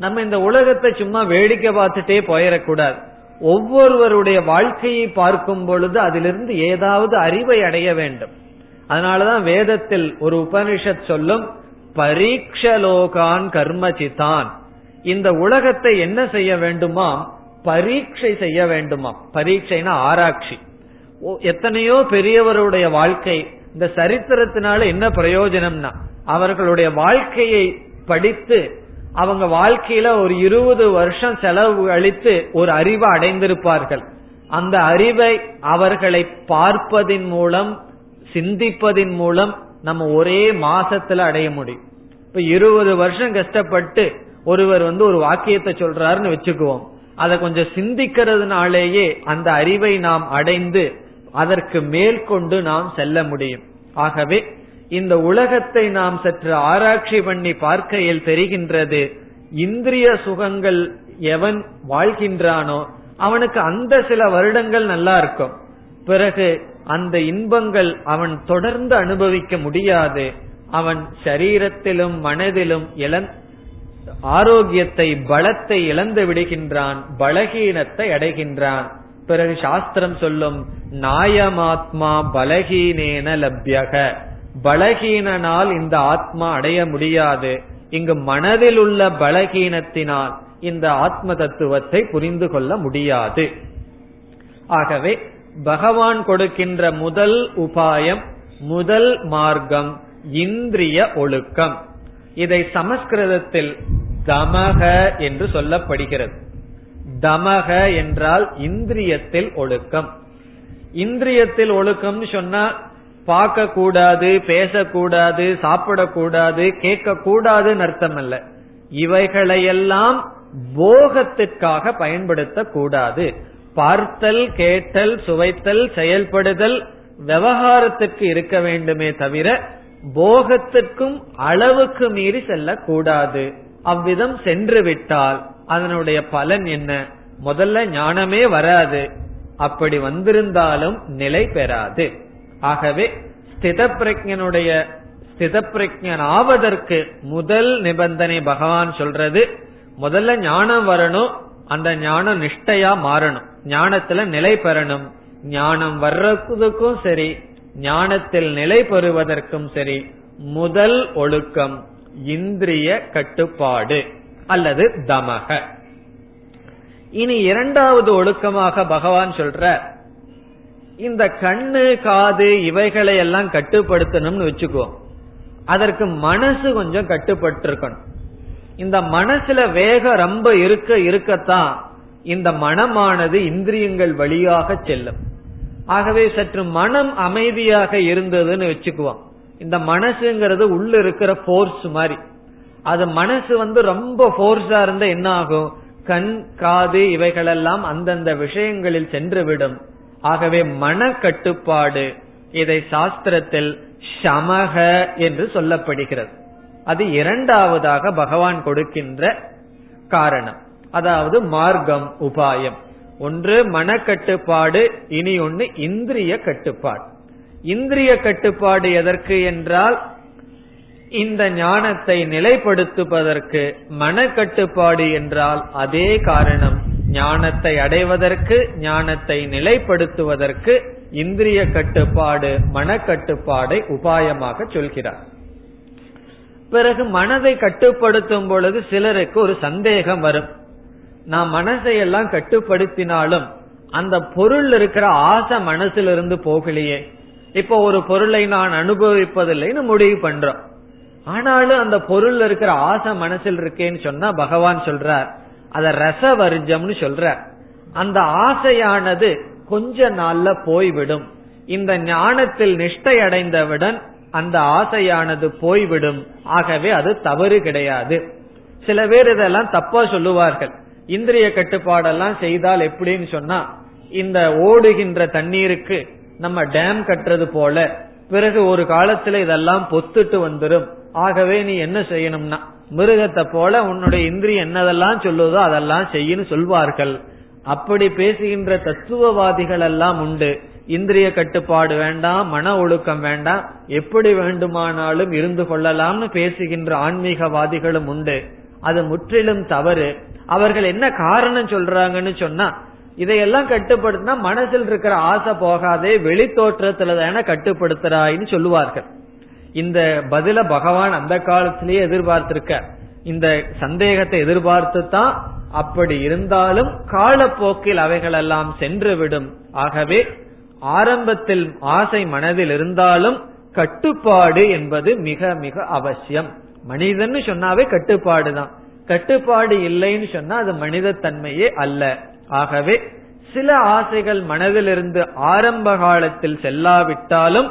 நம்ம இந்த உலகத்தை சும்மா வேடிக்கை பார்த்துட்டே போயிடக்கூடாது. ஒவ்வொருவருடைய வாழ்க்கையை பார்க்கும் பொழுது அதிலிருந்து ஏதாவது அறிவை அடைய வேண்டும். அதனாலதான் வேதத்தில் ஒரு உபனிஷத் சொல்லும், பரீட்சலோகான் கர்மசிதான். இந்த உலகத்தை என்ன செய்ய வேண்டுமா, பரீட்சை செய்ய வேண்டுமா. பரீட்சைனா ஆராய்ச்சி. எத்தனையோ பெரியவருடைய வாழ்க்கை இந்த சரித்திரத்தினால என்ன பிரயோஜனம்னா, அவர்களுடைய வாழ்க்கையை படித்து அவங்க வாழ்க்கையில ஒரு இருபது வருஷம் செலவு அளித்து ஒரு அறிவை அடைந்திருப்பார்கள். அந்த அறிவை அவர்களை பார்ப்பதின் மூலம், சிந்திப்பதின் மூலம் நம்ம ஒரே மாசத்துல அடைய முடியும். இப்ப இருபது வருஷம் கஷ்டப்பட்டு ஒருவர் வந்து ஒரு வாக்கியத்தை சொல்றாருன்னு வச்சுக்குவோம், அதை கொஞ்சம் சிந்திக்கிறதுனாலேயே அந்த அறிவை நாம் அடைந்து அதற்கு மேற்கொண்டு நாம் செல்ல முடியும். ஆகவே இந்த உலகத்தை நாம் சற்று ஆராய்ச்சி பண்ணி பார்க்கையில் தெரிகின்றது, இந்திரிய சுகங்கள் எவன் வாழ்கின்றானோ அவனுக்கு அந்த சில வருடங்கள் நல்லா இருக்கும், பிறகு அந்த இன்பங்கள் அவன் தொடர்ந்து அனுபவிக்க முடியாது. அவன் சரீரத்திலும் மனதிலும் ஆரோக்கியத்தை பலத்தை இழந்து விடுகின்றான், பலகீனத்தை அடைகின்றான். பிறகு சாஸ்திரம் சொல்லும், நாயமாத்மா பலகீனேன லப்யக, பலகீனனால் இந்த ஆத்மா அடைய முடியாது. இங்கு மனதில் உள்ள பலகீனத்தினால் இந்த ஆத்ம தத்துவத்தை புரிந்து கொள்ள முடியாது. ஆகவே பகவான் கொடுக்கின்ற முதல் உபாயம், முதல் மார்க்கம் இந்திரிய ஒழுக்கம். இதை சமஸ்கிருதத்தில் தமக என்று சொல்லப்படுகிறது. தமக என்றால் இந்திரியத்தில் ஒழுக்கம். இந்திரியத்தில் ஒழுக்கம் சொன்னா பார்க்க கூடாது, பேசக்கூடாது, சாப்பிடக்கூடாது, கேட்க கூடாதுன்னு அர்த்தம் அல்ல. இவைகளையெல்லாம் போகத்திற்காக பயன்படுத்த கூடாது. பார்த்தல், கேட்டல், சுவைத்தல், செயல்படுதல், விவகாரத்திற்கு இருக்க வேண்டுமே தவிர போகத்திற்கும் அளவுக்கு மீறி செல்லக்கூடாது. அவ்விதம் சென்று விட்டால் அதனுடைய பலன் என்ன, முதல்ல ஞானமே வராது, அப்படி வந்திருந்தாலும் நிலை பெறாது. ஆகவே ஸ்தித பிரஜ்ஞனுடைய ஸ்தித பிரஜ்ஞன் ஆவதற்கு முதல் நிபந்தனை பகவான் சொல்றது, முதல்ல ஞானம் வரணும், அந்த ஞானம் நிஷ்டையா மாறணும், ஞானத்துல நிலை பெறணும். ஞானம் வர்றதுக்கும் சரி, ஞானத்தில் நிலை பெறுவதற்கும் சரி, முதல் ஒழுக்கம் இந்திரிய கட்டுப்பாடு அல்லது தமக. இனி இரண்டாவது ஒழுக்கமாக பகவான் சொல்ற, இந்த கண்ணு காது இவைகளை எல்லாம் கட்டுப்படுத்தணும்னு வச்சுக்குவோம், அதற்கு மனசு கொஞ்சம் கட்டுப்பட்டு இருக்கணும். இந்த மனசுல வேகம் ரொம்ப இருக்க இருக்கத்தான் இந்த மனமானது இந்திரியங்கள் வழியாக செல்லும். ஆகவே சற்று மனம் அமைதியாக இருந்ததுன்னு வச்சுக்குவோம், இந்த மனசுங்கிறது உள்ள இருக்கிற போர்ஸ் மாதிரி, அது மனசு வந்து ரொம்ப போர்ஸா இருந்தா என்ன ஆகும், கண் காது இவைகளெல்லாம் அந்தந்த விஷயங்களில் சென்றுவிடும். ஆகவே மன கட்டுப்பாடு, இதை சாஸ்திரத்தில் சமக என்று சொல்லப்படுகிறது. அது இரண்டாவதாக பகவான் கொடுக்கின்ற காரணம், அதாவது மார்க்கம் உபாயம். ஒன்று மன கட்டுப்பாடு, இனி ஒன்று இந்திரிய கட்டுப்பாடு. இந்திரிய கட்டுப்பாடு எதற்கு என்றால் இந்த ஞானத்தை நிலைப்படுத்துவதற்கு, மன கட்டுப்பாடு என்றால் அதே காரணம், ஞானத்தை அடைவதற்கு, ஞானத்தை நிலைப்படுத்துவதற்கு இந்திரிய கட்டுப்பாடு மன கட்டுப்பாடை உபாயமாக சொல்கிறார். பிறகு மனதை கட்டுப்படுத்தும் பொழுது சிலருக்கு ஒரு சந்தேகம் வரும், நான் மனசை எல்லாம் கட்டுப்படுத்தினாலும் அந்த பொருள் இருக்கிற ஆசை மனசிலிருந்து போகலையே, இப்போ ஒரு பொருளை நான் அனுபவிப்பதில்லைன்னு முடிவு பண்றோம். ஆனாலும் அந்த பொருள் இருக்கிற ஆசை மனசில் இருக்கேன்னு சொன்னா பகவான் சொல்றார், அத ரசவர்ஜம்னு சொல்றார். அந்த ஆசையானது கொஞ்ச நாள்ல போய்விடும். இந்த ஞானத்தில் நிஷ்டை அடைந்தவுடன் அந்த ஆசையானது போய்விடும். ஆகவே அது தவறு கிடையாது. சில பேர் இதெல்லாம் தப்பா சொல்லுவார்கள். இந்திரிய கட்டுப்பாடெல்லாம் செய்தால் எப்படின்னு சொன்னா, இந்த ஓடுகின்ற தண்ணீருக்கு நம்ம டேம் கட்டுறது போல பிறகு ஒரு காலத்துல இதெல்லாம் பொத்துட்டு வந்துடும். ஆகவே நீ என்ன செய்யணும்னா மிருகத்தை போல உன்னுடைய இந்திரியம் என்னதெல்லாம் சொல்லுதோ அதெல்லாம் செய்யு சொல்வார்கள். அப்படி பேசுகின்ற தத்துவவாதிகள் எல்லாம் உண்டு. இந்திரிய கட்டுப்பாடு வேண்டாம், மன ஒழுக்கம் வேண்டாம், எப்படி வேண்டுமானாலும் இருந்து கொள்ளலாம்னு பேசுகின்ற ஆன்மீகவாதிகளும் உண்டு. அது முற்றிலும் தவறு. அவர்கள் என்ன காரணம் சொல்றாங்கன்னு சொன்னா, இதையெல்லாம் கட்டுப்படுத்தினா மனசில் இருக்கிற ஆசை போகாதே, வெளி தோற்றத்துல தான கட்டுப்படுத்துறாயின்னு சொல்லுவார்கள். இந்த பதில பகவான் அந்த காலத்திலேயே எதிர்பார்த்திருக்க, இந்த சந்தேகத்தை எதிர்பார்த்து தான். அப்படி இருந்தாலும் காலப்போக்கில் அவைகளெல்லாம் சென்றுவிடும். ஆகவே ஆரம்பத்தில் ஆசை மனதில் இருந்தாலும் கட்டுப்பாடு என்பது மிக மிக அவசியம். மனிதன்னு சொன்னாவே கட்டுப்பாடு தான். கட்டுப்பாடு இல்லைன்னு சொன்னா அது மனித தன்மையே அல்ல. ஆகவே சில ஆசைகள் மனதிலிருந்து ஆரம்ப காலத்தில் செல்லாவிட்டாலும்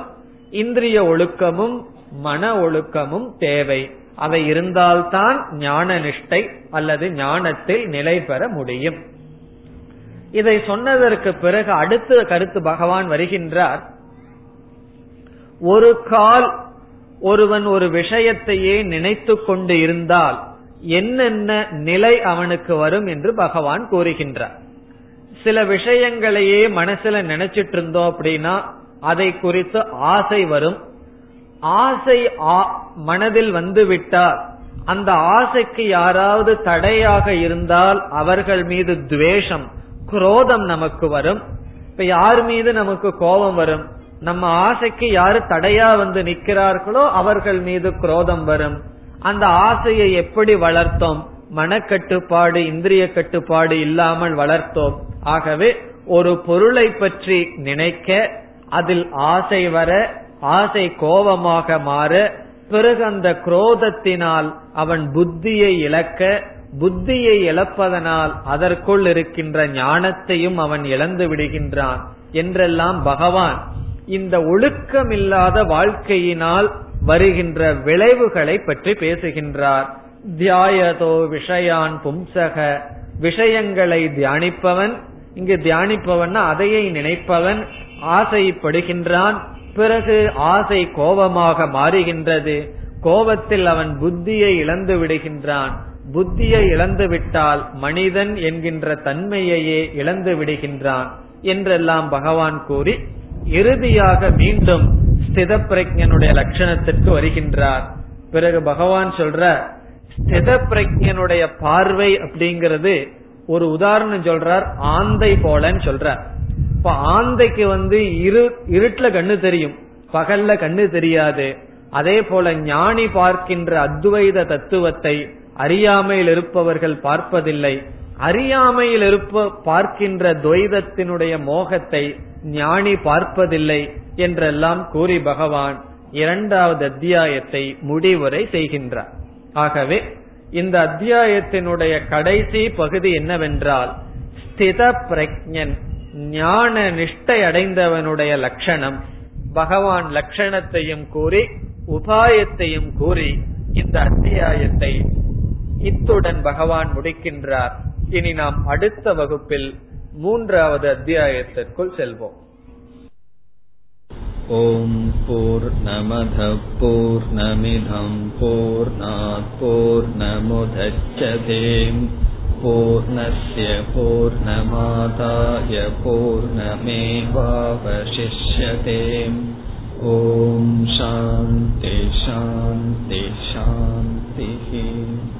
இந்திரிய ஒழுக்கமும் மன ஒழுக்கமும் தேவை. அவை இருந்தால்தான் ஞான நிஷ்டை அல்லது ஞானத்தில் நிலை பெற முடியும். இதை சொன்னதற்கு பிறகு அடுத்த கருத்து பகவான் வருகின்றார். ஒரு கால் ஒருவன் ஒரு விஷயத்தையே நினைத்து கொண்டு இருந்தால் என்னென்ன நிலை அவனுக்கு வரும் என்று பகவான் கூறுகின்றார். சில விஷயங்களையே மனசுல நினைச்சிட்டு இருந்தோம் அப்படின்னா அதை குறித்து ஆசை வரும். ஆசை மனதில் வந்துவிட்டால் அந்த ஆசைக்கு யாராவது தடையாக இருந்தால் அவர்கள் மீது துவேஷம், குரோதம் நமக்கு வரும். இப்ப யார் மீது நமக்கு கோபம் வரும்? நம்ம ஆசைக்கு யாரு தடையா வந்து நிக்கிறார்களோ அவர்கள் மீது குரோதம் வரும். அந்த ஆசையை எப்படி வளர்த்தோம்? மனக்கட்டுப்பாடு, இந்திரிய கட்டுப்பாடு இல்லாமல் வளர்த்தோம். ஆகவே ஒரு பொருளை பற்றி நினைக்க அதில் ஆசை வர, ஆசை கோபமாக மாற, பிறகு அந்த குரோதத்தினால் அவன் புத்தியை இழக்க, புத்தியை இழப்பதனால் அதற்குள் இருக்கின்ற ஞானத்தையும் அவன் இழந்து விடுகின்றான் என்றெல்லாம் பகவான் இந்த ஒழுக்கமில்லாத வாழ்க்கையினால் வருகின்ற விளைவுகளை பற்றி பேசுகின்றார். தியாயதோ விஷயான் பும்சக, விஷயங்களை தியானிப்பவன், இங்கு தியானிப்பவன் அதையை நினைப்பவன் ஆசைப்படுகின்றான். பிறகு ஆசை கோபமாக மாறுகின்றது. கோபத்தில் அவன் புத்தியை இழந்து விடுகின்றான். புத்தியை இழந்து விட்டால் மனிதன் என்கின்ற தன்மையையே இழந்து விடுகின்றான் என்றெல்லாம் பகவான் கூறி இறுதியாக மீண்டும் ஸ்தித பிரஜ்ஞனுடைய லட்சணத்திற்கு வருகின்றார். பிறகு பகவான் சொல்ற ஸ்தித பிரஜ்ஞனுடைய பார்வை அப்படிங்கிறது ஒரு உதாரணம் சொல்றார். ஆந்தை போலன்னு சொல்றார். இப்ப ஆந்தைக்கு வந்து இரு இருட்டுல கண்ணு தெரியும், பகல்ல கண்ணு தெரியாது. அதே போல ஞானி பார்க்கின்ற அத்வைத தத்துவத்தை அறியாமையில் இருப்பவர்கள் பார்ப்பதில்லை. அறியாமையில் இருப்ப பார்க்கின்ற துவைதத்தினுடைய மோகத்தை ஞானி பார்ப்பதில்லை என்றெல்லாம் கூறி பகவான் இரண்டாவது அத்தியாயத்தை முடிவுரை செய்கின்றார். ஆகவே இந்த அத்தியாயத்தினுடைய கடைசி பகுதி என்னவென்றால், ஸ்தித பிரக்ஞன், ஞான நிஷ்டை அடைந்தவனுடைய லட்சணம். பகவான் லட்சணத்தையும் கூறி உபாயத்தையும் கூறி இந்த அத்தியாயத்தை இத்துடன் பகவான் முடிக்கின்றார். இனி நாம் அடுத்த வகுப்பில் மூன்றாவது அத்தியாயத்திற்குள் செல்வோம். ஓம் பூர்ணமத பூர்ணமிதம் பூர்ணாத் பூர்ணமுதச்யதே பூர்ணஸ்ய பூர்ணமாதாய பூர்ணமேவாவசிஷ்யதே. ஓம் சாந்தி சாந்தி சாந்தி.